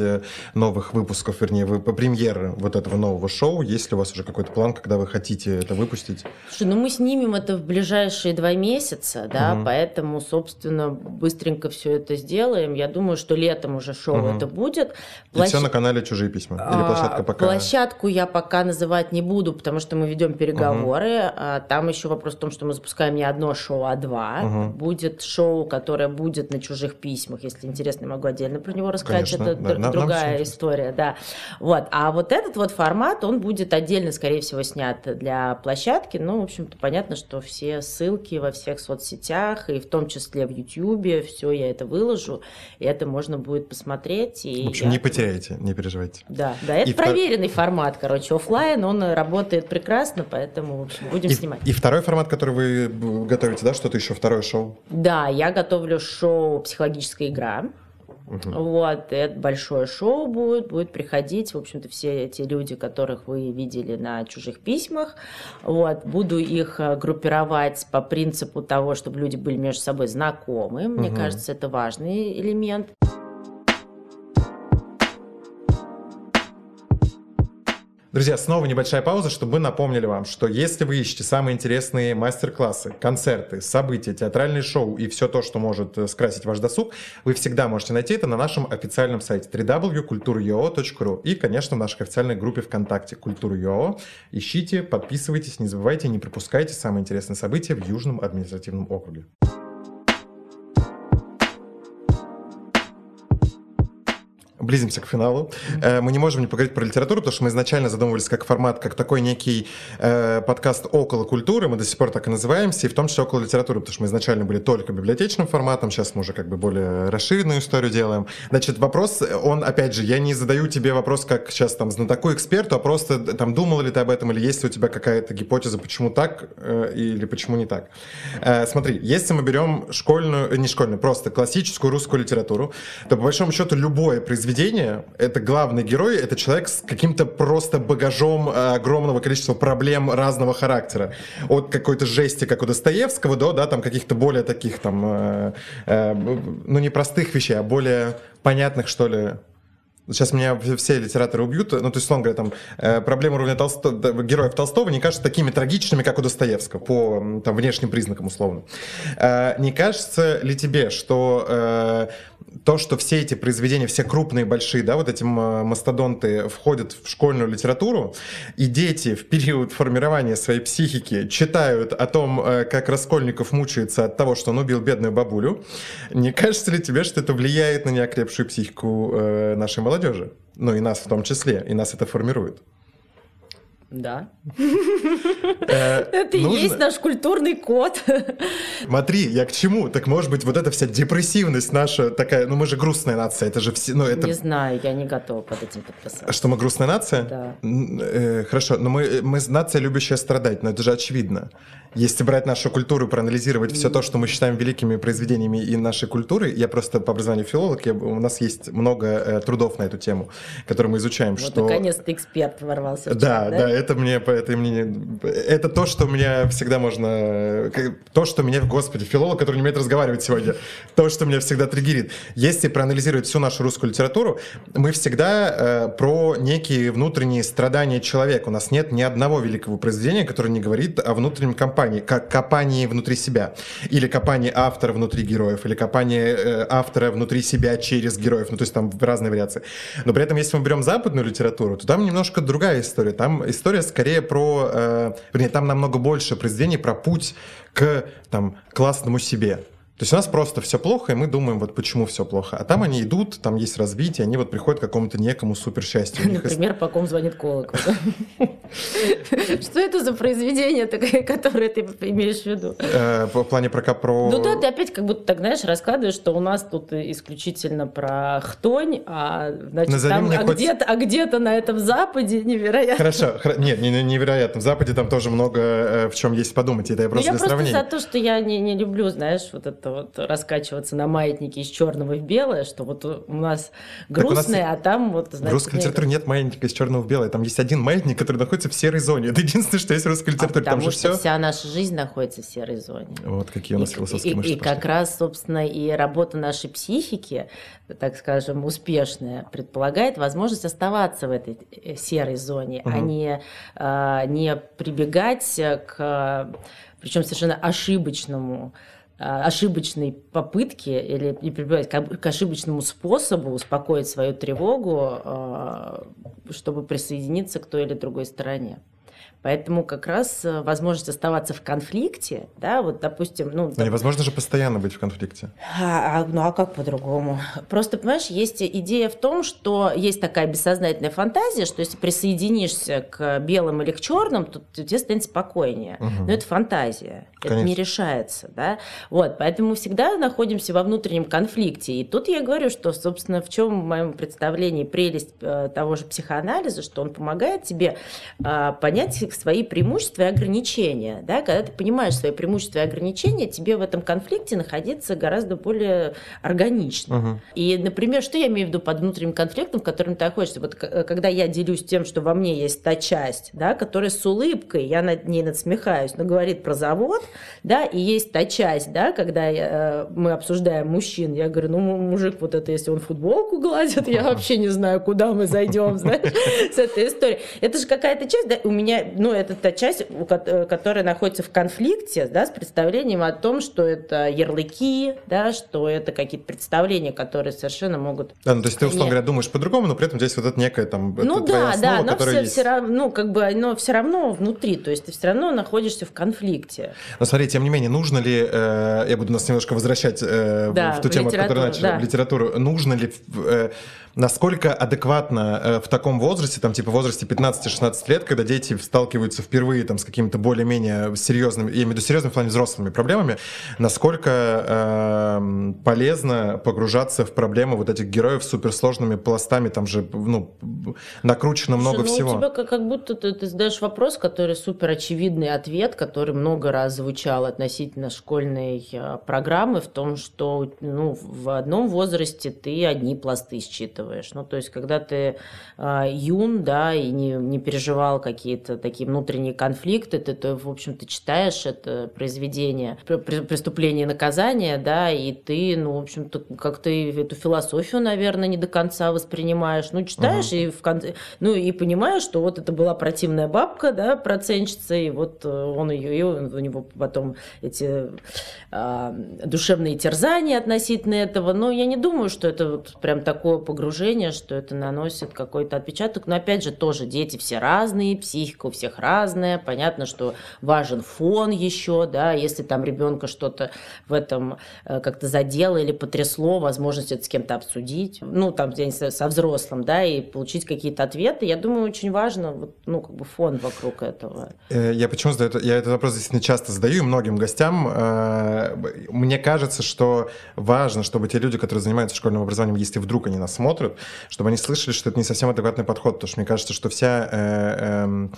новых выпусков, вернее, премьеры вот этого нового шоу, есть ли у вас уже какой-то план, когда вы хотите это выпустить? Слушай, ну мы снимем это в ближайшие два месяца, да, угу. поэтому, собственно, быстренько все это сделаем. Я думаю, что летом уже шоу угу. это будет. Площ... И все на канале «Чужие письма». Или площадка пока... Площадку я пока называть не буду, потому что мы ведем переговоры. Uh-huh. Там еще вопрос в том, что мы запускаем не одно шоу, а два. Uh-huh. Будет шоу, которое будет на «Чужих письмах». Если интересно, я могу отдельно про него рассказать. Конечно, это да. д- нам, другая нам история. Да. Вот. А вот этот вот формат, он будет отдельно, скорее всего, снят для площадки. Ну, в общем-то, понятно, что все ссылки во всех соцсетях, и в том числе в Ютьюбе, все я это выложу. И это можно будет посмотреть. И в общем, не потеряете, не переживайте. Да, да, это и проверенный втор... формат, короче, офлайн, он работает прекрасно, поэтому, в общем, будем и, снимать. И второй формат, который вы готовите, да, что-то еще, второе шоу? Да, я готовлю шоу «Психологическая игра». Угу. Вот, и это большое шоу будет, будет приходить, в общем-то, все эти люди, которых вы видели на «Чужих письмах». Вот, буду их группировать по принципу того, чтобы люди были между собой знакомы. Мне угу. кажется, это важный элемент. Друзья, снова небольшая пауза, чтобы мы напомнили вам, что если вы ищете самые интересные мастер-классы, концерты, события, театральные шоу и все то, что может скрасить ваш досуг, вы всегда можете найти это на нашем официальном сайте дабл ю дабл ю дабл ю точка культура точка ю о точка ру и, конечно, в нашей официальной группе ВКонтакте «Культура.ЮАО». Ищите, подписывайтесь, не забывайте, не пропускайте самые интересные события в Южном административном округе. Близимся к финалу. Mm-hmm. Мы не можем не поговорить про литературу, потому что мы изначально задумывались как формат, как такой некий э, подкаст около культуры, мы до сих пор так и называемся, и в том числе около литературы, потому что мы изначально были только библиотечным форматом, сейчас мы уже как бы более расширенную историю делаем. Значит, вопрос, он, опять же, я не задаю тебе вопрос как сейчас там знатоку, эксперту, а просто там думала ли ты об этом, или есть ли у тебя какая-то гипотеза, почему так э, или почему не так. Э, смотри, если мы берем школьную, э, не школьную, просто классическую русскую литературу, то по большому счету любое произведение, это главный герой, это человек с каким-то просто багажом огромного количества проблем разного характера. От какой-то жести, как у Достоевского, до да, там, каких-то более таких, там, э, э, ну, не простых вещей, а более понятных, что ли. Сейчас меня все литераторы убьют. Ну, то есть, он говорит, там, э, проблемы уровня Толсто... героев Толстого не кажутся такими трагичными, как у Достоевского, по там, внешним признакам, условно. Э, не кажется ли тебе, что э, то, что все эти произведения, все крупные, большие, да, вот эти мастодонты входят в школьную литературу, и дети в период формирования своей психики читают о том, э, как Раскольников мучается от того, что он убил бедную бабулю, не кажется ли тебе, что это влияет на неокрепшую психику э, нашей молодежи? Молодежи, ну и нас в том числе, и нас это формирует. Да. Это и есть наш культурный код. Смотри, я к чему? Так может быть, вот эта вся депрессивность наша такая, ну мы же грустная нация, это же все... Не знаю, я не готова под этим подписаться. Что мы грустная нация? Да. Хорошо, но мы нация, любящая страдать, но это же очевидно. Если брать нашу культуру, проанализировать все то, что мы считаем великими произведениями и нашей культуры, я просто по образованию филолог, у нас есть много трудов на эту тему, которые мы изучаем. Вот наконец-то эксперт ворвался. Да, да. Это мне, это мне, это то, что у меня всегда можно, то, что меня, господи, филолог, который не умеет разговаривать сегодня, то, что меня всегда триггерит. Если проанализировать всю нашу русскую литературу, мы всегда э, про некие внутренние страдания человека. У нас нет ни одного великого произведения, которое не говорит о внутреннем компании, как копании внутри себя, или копании автора внутри героев, или копании э, автора внутри себя через героев, ну то есть там разные вариации. Но при этом, если мы берем западную литературу, то там немножко другая история, там история скорее про... Э, вернее, там намного больше произведений про путь к там, классному себе. То есть у нас просто все плохо, и мы думаем, вот почему все плохо. А там они идут, там есть развитие, они вот приходят к какому-то некому суперсчастью. Например, по ком звонит колокол. Что это за произведение, которое ты имеешь в виду? В плане про... Ну да, ты опять как будто так, знаешь, раскладываешь, что у нас тут исключительно про хтонь, а где-то на этом Западе невероятно. Хорошо, нет, невероятно. В Западе там тоже много в чем есть подумать, это я просто для сравнения. Я просто за то, что я не люблю, знаешь, вот это вот раскачиваться на маятнике из черного в белое, что вот у нас грустное, у нас... а там вот... Значит, в русской литературе нет маятника из черного в белое. Там есть один маятник, который находится в серой зоне. Это единственное, что есть в русской литературе. А потому там же что все... вся наша жизнь находится в серой зоне. Вот какие у нас и, философские и, мышцы. И пошли. Как раз, собственно, и работа нашей психики, так скажем, успешная, предполагает возможность оставаться в этой серой зоне, угу. а не, а, не прибегать к, причем совершенно ошибочному, ошибочной попытки или не прибегать к ошибочному способу успокоить свою тревогу, чтобы присоединиться к той или другой стороне. Поэтому как раз возможность оставаться в конфликте, да, вот, допустим... Ну, да, невозможно же постоянно быть в конфликте. А, ну, а как по-другому? Просто, понимаешь, есть идея в том, что есть такая бессознательная фантазия, что если присоединишься к белым или к черным, то тебе станет спокойнее. Угу. Но это фантазия, конечно. Это не решается, да. Вот, поэтому мы всегда находимся во внутреннем конфликте. И тут я говорю, что, собственно, в чем в моем представлении прелесть того же психоанализа, что он помогает тебе понять, конфликт, свои преимущества и ограничения. Да? Когда ты понимаешь свои преимущества и ограничения, тебе в этом конфликте находиться гораздо более органично. Угу. И, например, что я имею в виду под внутренним конфликтом, в котором ты находишься? Вот когда я делюсь тем, что во мне есть та часть, да, которая с улыбкой, я над ней надсмехаюсь, но говорит про завод, да, и есть та часть, да, когда я, мы обсуждаем мужчин, я говорю, ну, мужик вот это, если он футболку гладит, я вообще не знаю, куда мы зайдем, знаешь, с этой историей. Это же какая-то часть, да, у меня, ну, это та часть, которая находится в конфликте, да, с представлением о том, что это ярлыки, да, что это какие-то представления, которые совершенно могут... Да, ну, то есть ты, условно говоря, думаешь по-другому, но при этом здесь вот это некое там... Ну, да, да, но все, все равно, ну, как бы, но все равно внутри, то есть ты все равно находишься в конфликте. Но смотри, тем не менее, нужно ли, э, я буду нас немножко возвращать э, да, в ту в тему, которую начали, да. в литературу, нужно ли... Э, Насколько адекватно в таком возрасте, там типа в возрасте пятнадцати-шестнадцати лет, когда дети сталкиваются впервые там, с какими-то более-менее серьезными, я имею в виду серьезными в плане взрослыми проблемами, насколько э, полезно погружаться в проблемы вот этих героев с суперсложными пластами, там же ну, накручено много Слушай, ну, всего. У тебя как, как будто ты, ты задаешь вопрос, который суперочевидный ответ, который много раз звучал относительно школьной программы в том, что ну, в одном возрасте ты одни пласты считываешь. Ну, то есть, когда ты э, юн, да, и не, не переживал какие-то такие внутренние конфликты, ты, ты, в общем-то, читаешь это произведение «Преступление и наказание», да, и ты, ну, в общем-то, как ты эту философию, наверное, не до конца воспринимаешь. Ну, читаешь uh-huh. и в конце, ну, и понимаешь, что вот это была противная бабка, да, проценщица, и вот он ее, и он, у него потом эти э, душевные терзания относительно этого. Но я не думаю, что это вот прям такое погружение, что это наносит какой-то отпечаток. Но опять же, тоже дети все разные, психика у всех разная. Понятно, что важен фон еще, да, если там ребенка что-то в этом как-то задело или потрясло, возможность это с кем-то обсудить, ну, там, я не знаю, со взрослым, да, и получить какие-то ответы. Я думаю, очень важно, вот, ну, как бы фон вокруг этого. Я почему задаю, я этот вопрос действительно часто задаю и многим гостям. Мне кажется, что важно, чтобы те люди, которые занимаются школьным образованием, если вдруг они нас смотрят, чтобы они слышали, что это не совсем адекватный подход, потому что мне кажется, что вся, э, э,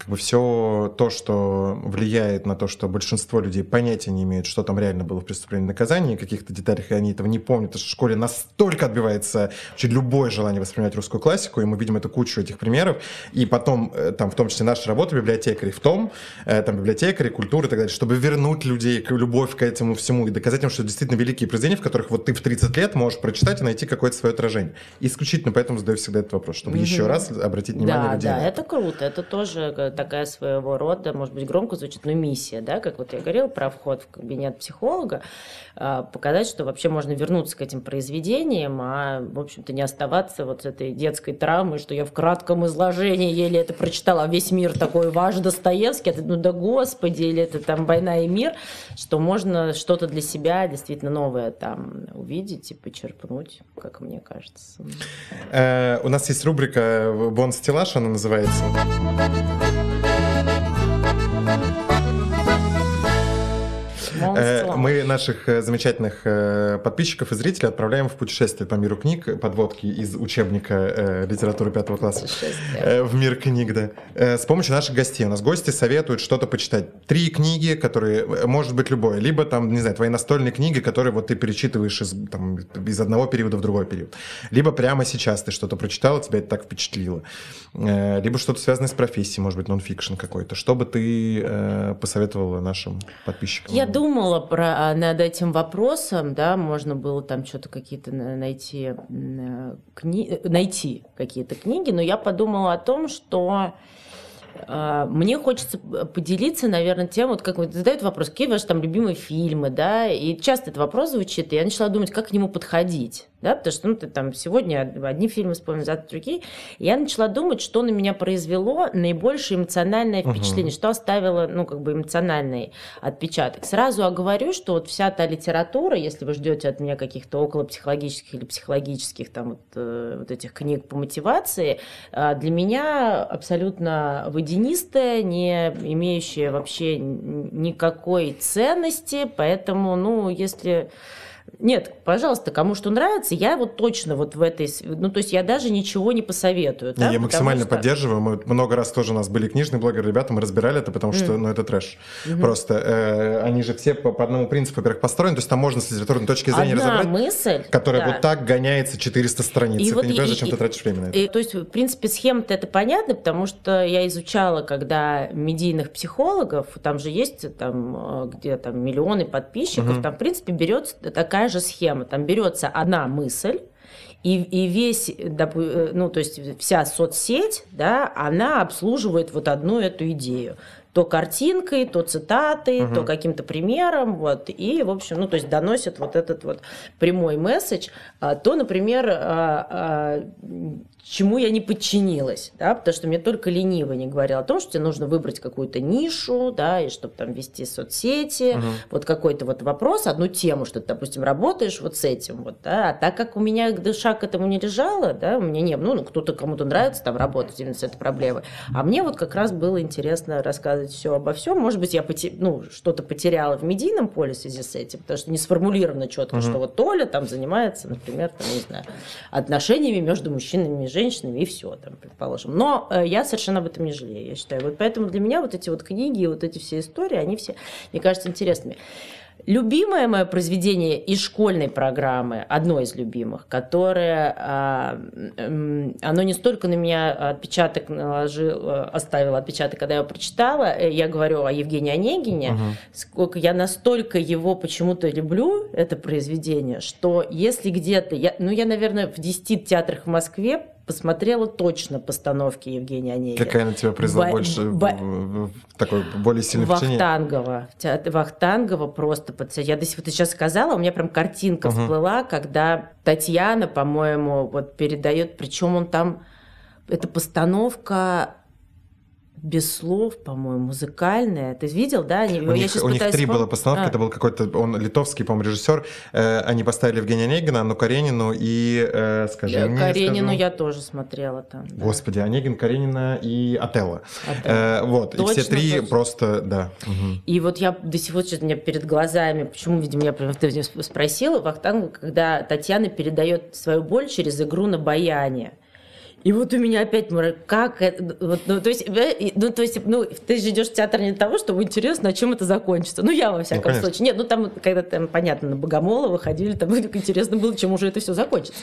как бы все то, что влияет на то, что большинство людей понятия не имеют, что там реально было в «Преступлении и наказании», каких-то деталях, и они этого не помнят, потому что в школе настолько отбивается чуть любое желание воспринимать русскую классику, и мы видим эту кучу этих примеров, и потом, там, в том числе наша работа библиотекарей в том, э, там, библиотекарей, культуры и так далее, чтобы вернуть людей к любовь к этому всему и доказать им, что действительно великие произведения, в которых вот ты в тридцать лет можешь прочитать и найти какое-то свое отражение. Исключительно поэтому задаю всегда этот вопрос, чтобы mm-hmm. еще раз обратить внимание на людей. Да, да, это круто, это тоже такая своего рода, может быть, громко звучит, но миссия, да, как вот я говорила про вход в кабинет психолога, показать, что вообще можно вернуться к этим произведениям, а, в общем-то, не оставаться вот с этой детской травмой, что я в кратком изложении еле это прочитала, а весь мир такой ваш Достоевский, это, ну да господи, или это там «Война и мир», что можно что-то для себя действительно новое там увидеть и почерпнуть, как мне кажется. Uh, у нас есть рубрика «Бон стеллаж», она называется. Мы наших замечательных подписчиков и зрителей отправляем в путешествие по миру книг, подводки из учебника литературы пятого класса в мир книг, да. С помощью наших гостей. У нас гости советуют что-то почитать. Три книги, которые, может быть, любое, либо там, не знаю, твои настольные книги, которые вот ты перечитываешь из, там, из одного периода в другой период. Либо прямо сейчас ты что-то прочитала, тебя это так впечатлило. Либо что-то связанное с профессией, может быть, нонфикшн какой-то. Что бы ты посоветовала нашим подписчикам? Я думаю, думала про, над этим вопросом, да, можно было там что-то какие-то найти, кни... найти какие-то книги, но я подумала о том, что мне хочется поделиться, наверное, тем, вот как задают вопрос, какие ваши там любимые фильмы, да, и часто этот вопрос звучит, и я начала думать, как к нему подходить, да, потому что, ну, ты там сегодня одни фильмы вспомнишь, завтра другие, и я начала думать, что на меня произвело наибольшее эмоциональное впечатление, uh-huh. что оставило, ну, как бы эмоциональный отпечаток. Сразу оговорю, что вот вся та литература, если вы ждете от меня каких-то околопсихологических или психологических там вот, вот этих книг по мотивации, для меня абсолютно выделяется денистая, не имеющая вообще никакой ценности, поэтому, ну, если Нет, пожалуйста, кому что нравится, я вот точно вот в этой... Ну, то есть я даже ничего не посоветую. Да? Я потому максимально что... поддерживаю. Мы много раз тоже у нас были книжные блогеры, ребята, мы разбирали это, потому что, mm. ну, это трэш. Mm-hmm. Просто э, они же все по, по одному принципу, во-первых, построены, то есть там можно с литературной точки зрения Одна разобрать, мысль, которая да. вот так гоняется четыреста страниц. И ты вот не понимаешь, зачем ты тратишь время на это. И, то есть, в принципе, схема-то это понятно, потому что я изучала, когда медийных психологов, там же есть там, где там миллионы подписчиков, mm-hmm. там, в принципе, берется такая же схема. Там берется одна мысль, и, и весь, ну, то есть вся соцсеть, да, она обслуживает вот одну эту идею. То картинкой, то цитатой, угу. то каким-то примером, вот, и, в общем, ну, то есть доносит вот этот вот прямой месседж, а, то, например, а, а, чему я не подчинилась, да, потому что мне только ленивый не говорил о том, что тебе нужно выбрать какую-то нишу, да, и чтобы там вести соцсети, угу. вот какой-то вот вопрос, одну тему, что ты, допустим, работаешь вот с этим, вот, да, а так как у меня душа к этому не лежала, да, у меня не, ну, кто-то кому-то нравится там работать именно с этой проблемой, а мне вот как раз было интересно рассказывать все обо всем. Может быть, я потер... ну, что-то потеряла в медийном поле в связи с этим, потому что не сформулировано четко, mm-hmm. что вот Толя там занимается, например, там, не знаю, отношениями между мужчинами и женщинами, и все, там, предположим. Но э, я совершенно об этом не жалею, я считаю. Вот поэтому для меня вот эти вот книги, вот эти все истории, они все, мне кажется, интересными. Любимое мое произведение из школьной программы, одно из любимых, которое, оно не столько на меня отпечаток наложило, оставило отпечаток, когда я его прочитала, я говорю о Евгении Онегине, угу. сколько я настолько его почему-то люблю, это произведение, что если где-то, я, ну я, наверное, в десяти театрах в Москве посмотрела точно постановки Евгения Онегина. Какая на тебя произвела Ба- больше Ба- такой более сильное впечатление? Вахтангова. Вахтангова просто подсадила. Я до сих пор сейчас сказала, у меня прям картинка угу. всплыла, когда Татьяна, по-моему, вот передает, причем он там, это постановка без слов, по-моему, музыкальная. Ты видел, да? Они, у, них, у них три вспом... было постановки. А. Это был какой-то, он литовский, по-моему, режиссер. Э, они поставили Евгения Онегина, Анну Каренину и, э, скажи я, мне... Каренину я тоже смотрела там. Да. Господи, Онегин, Каренина и Отелло. Э, вот, точно, и все три точно. Просто, да. Угу. И вот я до сих пор, что-то у меня перед глазами, почему, видимо, я прям спросила Вахтангова, когда Татьяна передает свою боль через игру на баяне. И вот у меня опять мурак, как это, вот, ну, то есть, ну, то есть, ну, ты же идешь в театр не для того, чтобы интересно, на чем это закончится. Ну, я во всяком ну, случае. Нет, ну, там, когда там, понятно, на Богомолова ходили, там интересно было, чем уже это все закончится.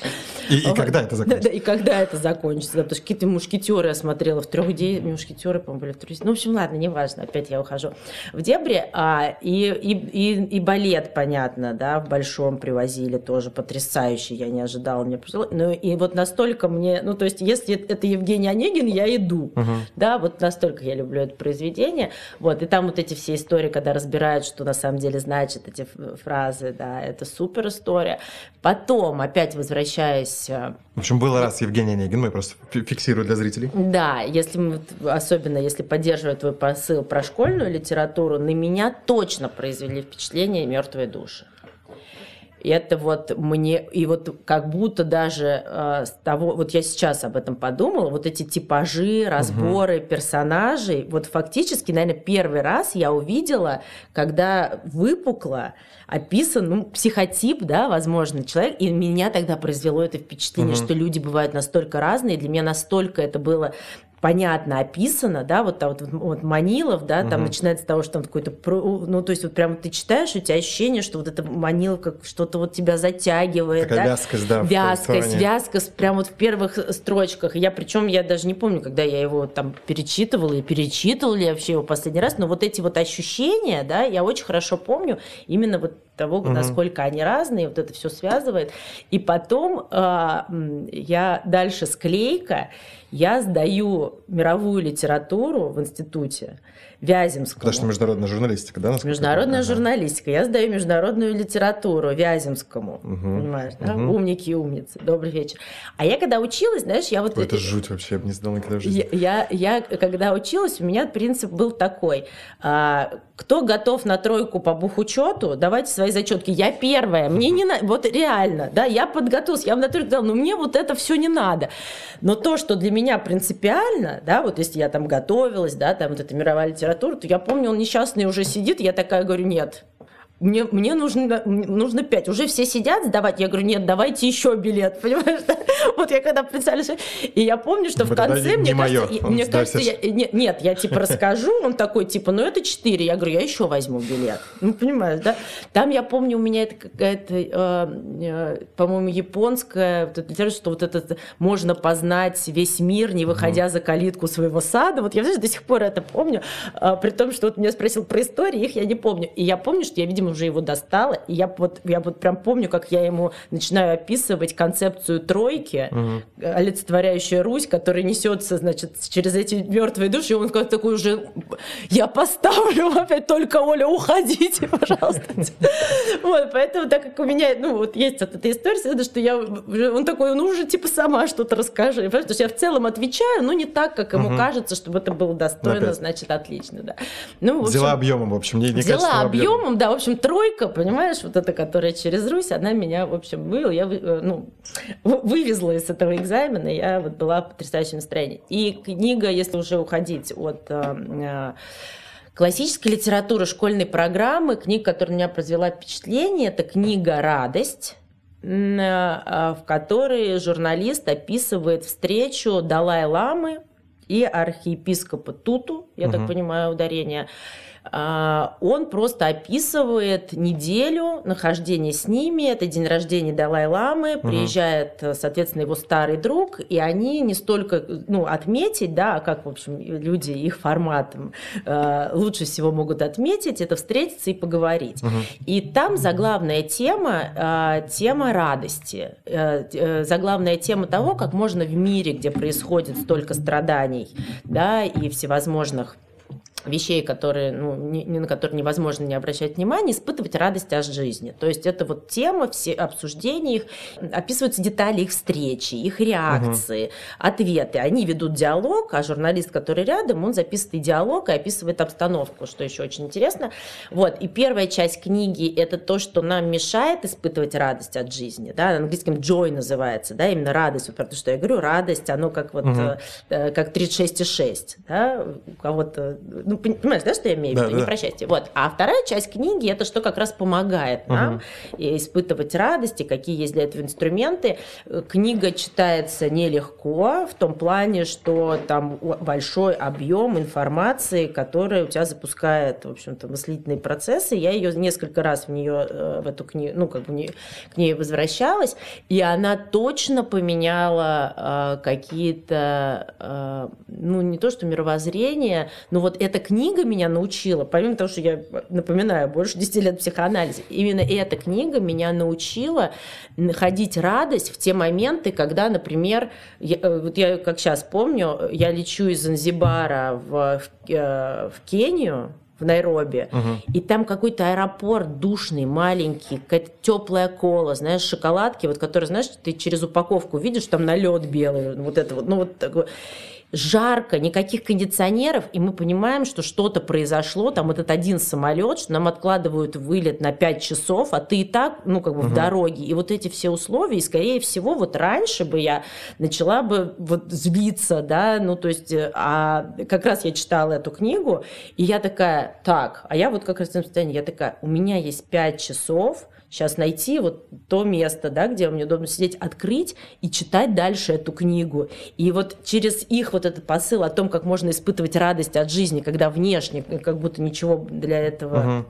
И, и вот. Когда это закончится. Да, да, и когда это закончится. Да, потому что какие-то мушкетеры я смотрела в трех днях, мушкетеры, по-моему, были в трех днях. Ну, в общем, ладно, неважно, опять я ухожу в дебри. А, и, и, и, и балет, понятно, да, в Большом привозили тоже потрясающий, я не ожидала. Мне пришло. Ну, и вот настолько мне, ну, то есть, если это Евгений Онегин, я иду. Uh-huh. Да, вот настолько я люблю это произведение. Вот, и там вот эти все истории, когда разбирают, что на самом деле значат эти фразы, да, это супер история. Потом, опять возвращаясь... В общем, был раз Евгений Онегин, мы просто фиксируем для зрителей. Да, если мы, особенно если поддерживаю твой посыл про школьную литературу, на меня точно произвели впечатление «Мертвые души». Это вот мне, и вот как будто даже э, с того, вот я сейчас об этом подумала, вот эти типажи, разборы угу. персонажей, вот фактически, наверное, первый раз я увидела, когда выпукло описан, ну, психотип, да, возможно, человек, и меня тогда произвело это впечатление, угу. что люди бывают настолько разные, для меня настолько это было... понятно описано, да, вот там вот, вот Манилов, да, угу. там начинается с того, что там какой-то, ну, то есть вот прям ты читаешь, у тебя ощущение, что вот это Манилов как что-то вот тебя затягивает, такая да, вязкость, да, вязкость, вязкость, прям вот в первых строчках, я, причем я даже не помню, когда я его там перечитывала и перечитывала ли вообще его последний раз, но вот эти вот ощущения, да, я очень хорошо помню именно вот того, угу. насколько они разные, вот это все связывает, и потом э, я дальше склейка, я сдаю мировую литературу в институте Вяземскому. Потому что международная журналистика, да? Международная это? журналистика. Я сдаю международную литературу Вяземскому. Угу. Понимаешь, да? Угу. Умники и умницы. Добрый вечер. А я когда училась, знаешь, я вот... Ой, это жуть вообще, я бы не знала никогда в жизни. Я, я, я когда училась, у меня принцип был такой. А, кто готов на тройку по бухучету, давайте свои зачетки. Я первая. Мне не надо... Вот реально, да, я подготовилась. Я вам на тройку дала, но мне вот это все не надо. Но то, что для меня принципиально, да, вот если я там готовилась, да, там вот эта мировая литература, то я помню, он несчастный уже сидит, я такая говорю, нет. Мне, мне нужно, нужно пять. Уже все сидят сдавать. Я говорю, нет, давайте еще билет. Понимаешь? Вот я когда представляю... И я помню, что в конце... Мне кажется, мне кажется я, нет, нет, я типа расскажу. Он такой, типа, ну это четыре. Я говорю, я еще возьму билет. Ну, понимаешь, да? Там, я помню, у меня это какая-то, по-моему, японская... Что вот это можно познать весь мир, не выходя за калитку своего сада. Вот я до сих пор это помню. При том, что вот меня спросил про истории, их я не помню. И я помню, что я, видимо, уже его достала. И я вот, я вот прям помню, как я ему начинаю описывать концепцию тройки, угу. олицетворяющая Русь, которая несется, значит, через эти мертвые души. И он как такой уже, я поставлю опять, только, Оля, уходите, пожалуйста. Вот, поэтому, так как у меня, ну, вот есть эта история, что я, он такой, ну, уже, типа, сама что-то расскажи. Потому что я в целом отвечаю, но не так, как ему кажется, чтобы это было достойно, значит, отлично. Взяла объемом, в общем, не качеством объема. Взяла объемом, да, в общем, тройка, понимаешь, вот эта, которая через Русь, она меня, в общем, вывела, я, ну, вывезла из этого экзамена, я вот была в потрясающем настроении. И книга, если уже уходить от э, классической литературы, школьной программы, книга, которая на меня произвела впечатление, это книга «Радость», в которой журналист описывает встречу Далай-ламы и архиепископа Туту, я угу. так понимаю, ударение. Он просто описывает неделю нахождения с ними. Это день рождения Далай-ламы. Угу. Приезжает, соответственно, его старый друг. И они не столько, ну, отметить, да, как, в общем, люди их форматом э, лучше всего могут отметить, это встретиться и поговорить. Угу. И там заглавная тема, э, тема радости. Э, э, заглавная тема того, как можно в мире, где происходит столько страданий, да, и всевозможных вещей, которые, ну, не, на которые невозможно не обращать внимания, испытывать радость от жизни. То есть это вот тема, все обсуждения их, описываются детали их встречи, их реакции, угу. ответы. Они ведут диалог, а журналист, который рядом, он записывает и диалог, и описывает обстановку, что еще очень интересно. Вот. И первая часть книги – это то, что нам мешает испытывать радость от жизни. Да? На английском joy называется, да? Именно радость. Вот, потому что я говорю, радость, оно как, вот, угу. э, как тридцать шесть и шесть. Да? У кого-то... Ну, понимаешь, да, что я имею в виду? Да, не да. про счастье. Вот. А вторая часть книги – это что как раз помогает нам uh-huh. испытывать радость, и какие есть для этого инструменты. Книга читается нелегко, в том плане, что там большой объем информации, которая у тебя запускает, в общем-то, мыслительные процессы. Я ее несколько раз в нее, в эту книгу, ну, как бы к ней возвращалась, и она точно поменяла э, какие-то, э, ну, не то что мировоззрение, но вот эта книга меня научила, помимо того, что я, напоминаю, больше десять лет психоанализа, именно эта книга меня научила находить радость в те моменты, когда, например, я, вот я, как сейчас помню, я лечу из Занзибара в, в, в Кению, в Найроби, угу. и там какой-то аэропорт душный, маленький, какая-то теплая кола, знаешь, шоколадки, вот которые, знаешь, ты через упаковку видишь, там налет белый, вот это вот, ну вот такой... Жарко, никаких кондиционеров, и мы понимаем, что что-то произошло, там этот один самолет, что нам откладывают вылет на пять часов, а ты и так, ну, как бы угу. в дороге. И вот эти все условия, и, скорее всего, вот раньше бы я начала бы вот злиться, да, ну, то есть, а как раз я читала эту книгу, и я такая, так, а я вот как раз в этом состоянии, я такая, у меня есть пять часов, сейчас найти вот то место, да, где мне удобно сидеть, открыть и читать дальше эту книгу. И вот через их вот этот посыл о том, как можно испытывать радость от жизни, когда внешне как будто ничего для этого...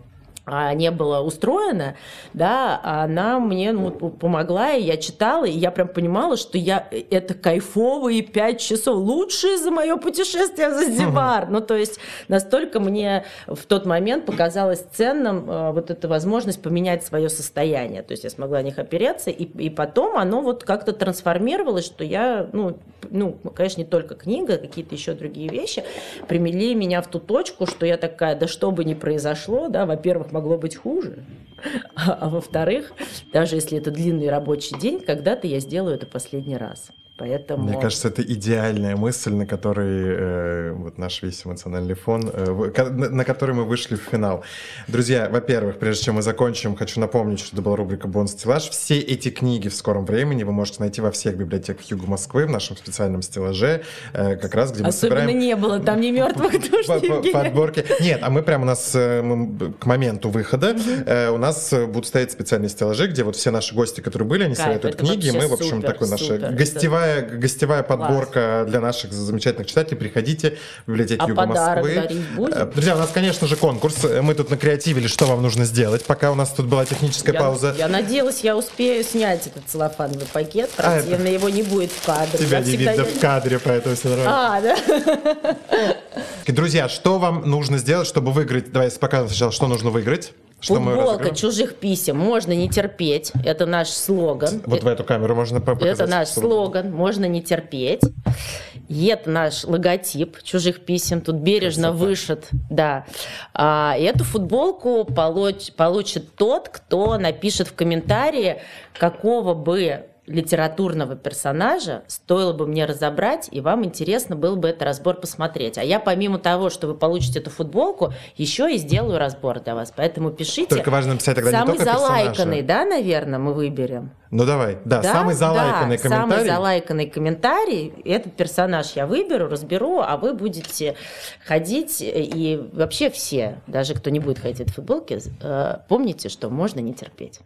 Uh-huh. не было устроено, да, она мне, ну, помогла, и я читала, и я прям понимала, что я, это кайфовые пять часов, лучшие за мое путешествие в Занзибар. Ну, то есть настолько мне в тот момент показалось ценным вот эта возможность поменять свое состояние, то есть я смогла на них опереться, и, и потом оно вот как-то трансформировалось, что я, ну, ну, конечно, не только книга, какие-то еще другие вещи привели меня в ту точку, что я такая, да что бы ни произошло, да, во-первых, могло быть хуже, а, а во-вторых, даже если это длинный рабочий день, когда-то я сделаю это последний раз. Поэтому... Мне кажется, это идеальная мысль, на которой э, вот наш весь эмоциональный фон, э, на, на который мы вышли в финал. Друзья, во-первых, прежде чем мы закончим, хочу напомнить, что это была рубрика «Бонус стеллаж». Все эти книги в скором времени вы можете найти во всех библиотеках Юга Москвы, в нашем специальном стеллаже, э, как раз где мы особенно собираем... Особенно не было, там не мертвых душ, Евгений. Подборки. Нет, а мы прямо у нас к моменту выхода у нас будут стоять специальные стеллажи, где вот все наши гости, которые были, они советуют книги, мы, в общем, такой наша гостевая гостевая подборка. Класс. Для наших замечательных читателей. Приходите в библиотеку а Юга Москвы. Друзья, у нас, конечно же, конкурс. Мы тут накреативили, что вам нужно сделать, пока у нас тут была техническая я, пауза. Я надеялась, я успею снять этот целлофановый пакет. Противно, а его не будет в кадре. Тебя я не видно я... в кадре, поэтому все нравится. А, да? Друзья, что вам нужно сделать, чтобы выиграть? Давайте покажем сначала, что нужно выиграть. Что футболка «Чужих писем». Можно не терпеть. Это наш слоган. Вот в эту камеру можно показать. Это наш слоган. Можно не терпеть. Это наш логотип «Чужих писем». Тут бережно красота вышит. Да. А, эту футболку получ, получит тот, кто напишет в комментарии, какого бы литературного персонажа стоило бы мне разобрать, и вам интересно было бы этот разбор посмотреть. А я помимо того, что вы получите эту футболку, еще и сделаю разбор для вас. Поэтому пишите. Только важно писать тогда самый не только залайканный, персонажа. Да, наверное, мы выберем. Ну давай, да, да? самый залайканный да, комментарий. Самый залайканный комментарий. Этот персонаж я выберу, разберу, а вы будете ходить, и вообще все, даже кто не будет ходить в этой футболке, помните, что можно не терпеть.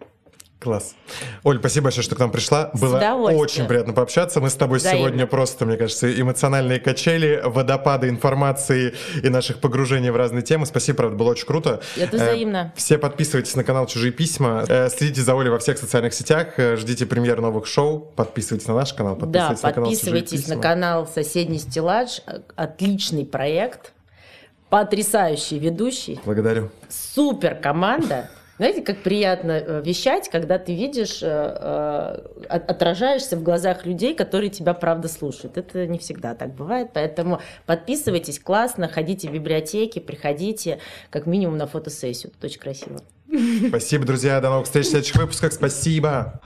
Класс. Оль, спасибо большое, что к нам пришла. Было очень приятно пообщаться. Мы с тобой взаимно сегодня просто, мне кажется, эмоциональные качели, водопады информации и наших погружений в разные темы. Спасибо, правда, было очень круто. Это взаимно. Все подписывайтесь на канал «Чужие письма». Следите за Олей во всех социальных сетях. Ждите премьер новых шоу. Подписывайтесь на наш канал. Подписывайтесь, да, на, подписывайтесь канал на канал «Соседний стеллаж». Отличный проект. Потрясающий ведущий. Благодарю. Супер команда. Знаете, как приятно вещать, когда ты видишь, отражаешься в глазах людей, которые тебя правда слушают. Это не всегда так бывает, поэтому подписывайтесь, классно, ходите в библиотеки, приходите как минимум на фотосессию, тут очень красиво. Спасибо, друзья, до новых встреч в следующих выпусках, спасибо!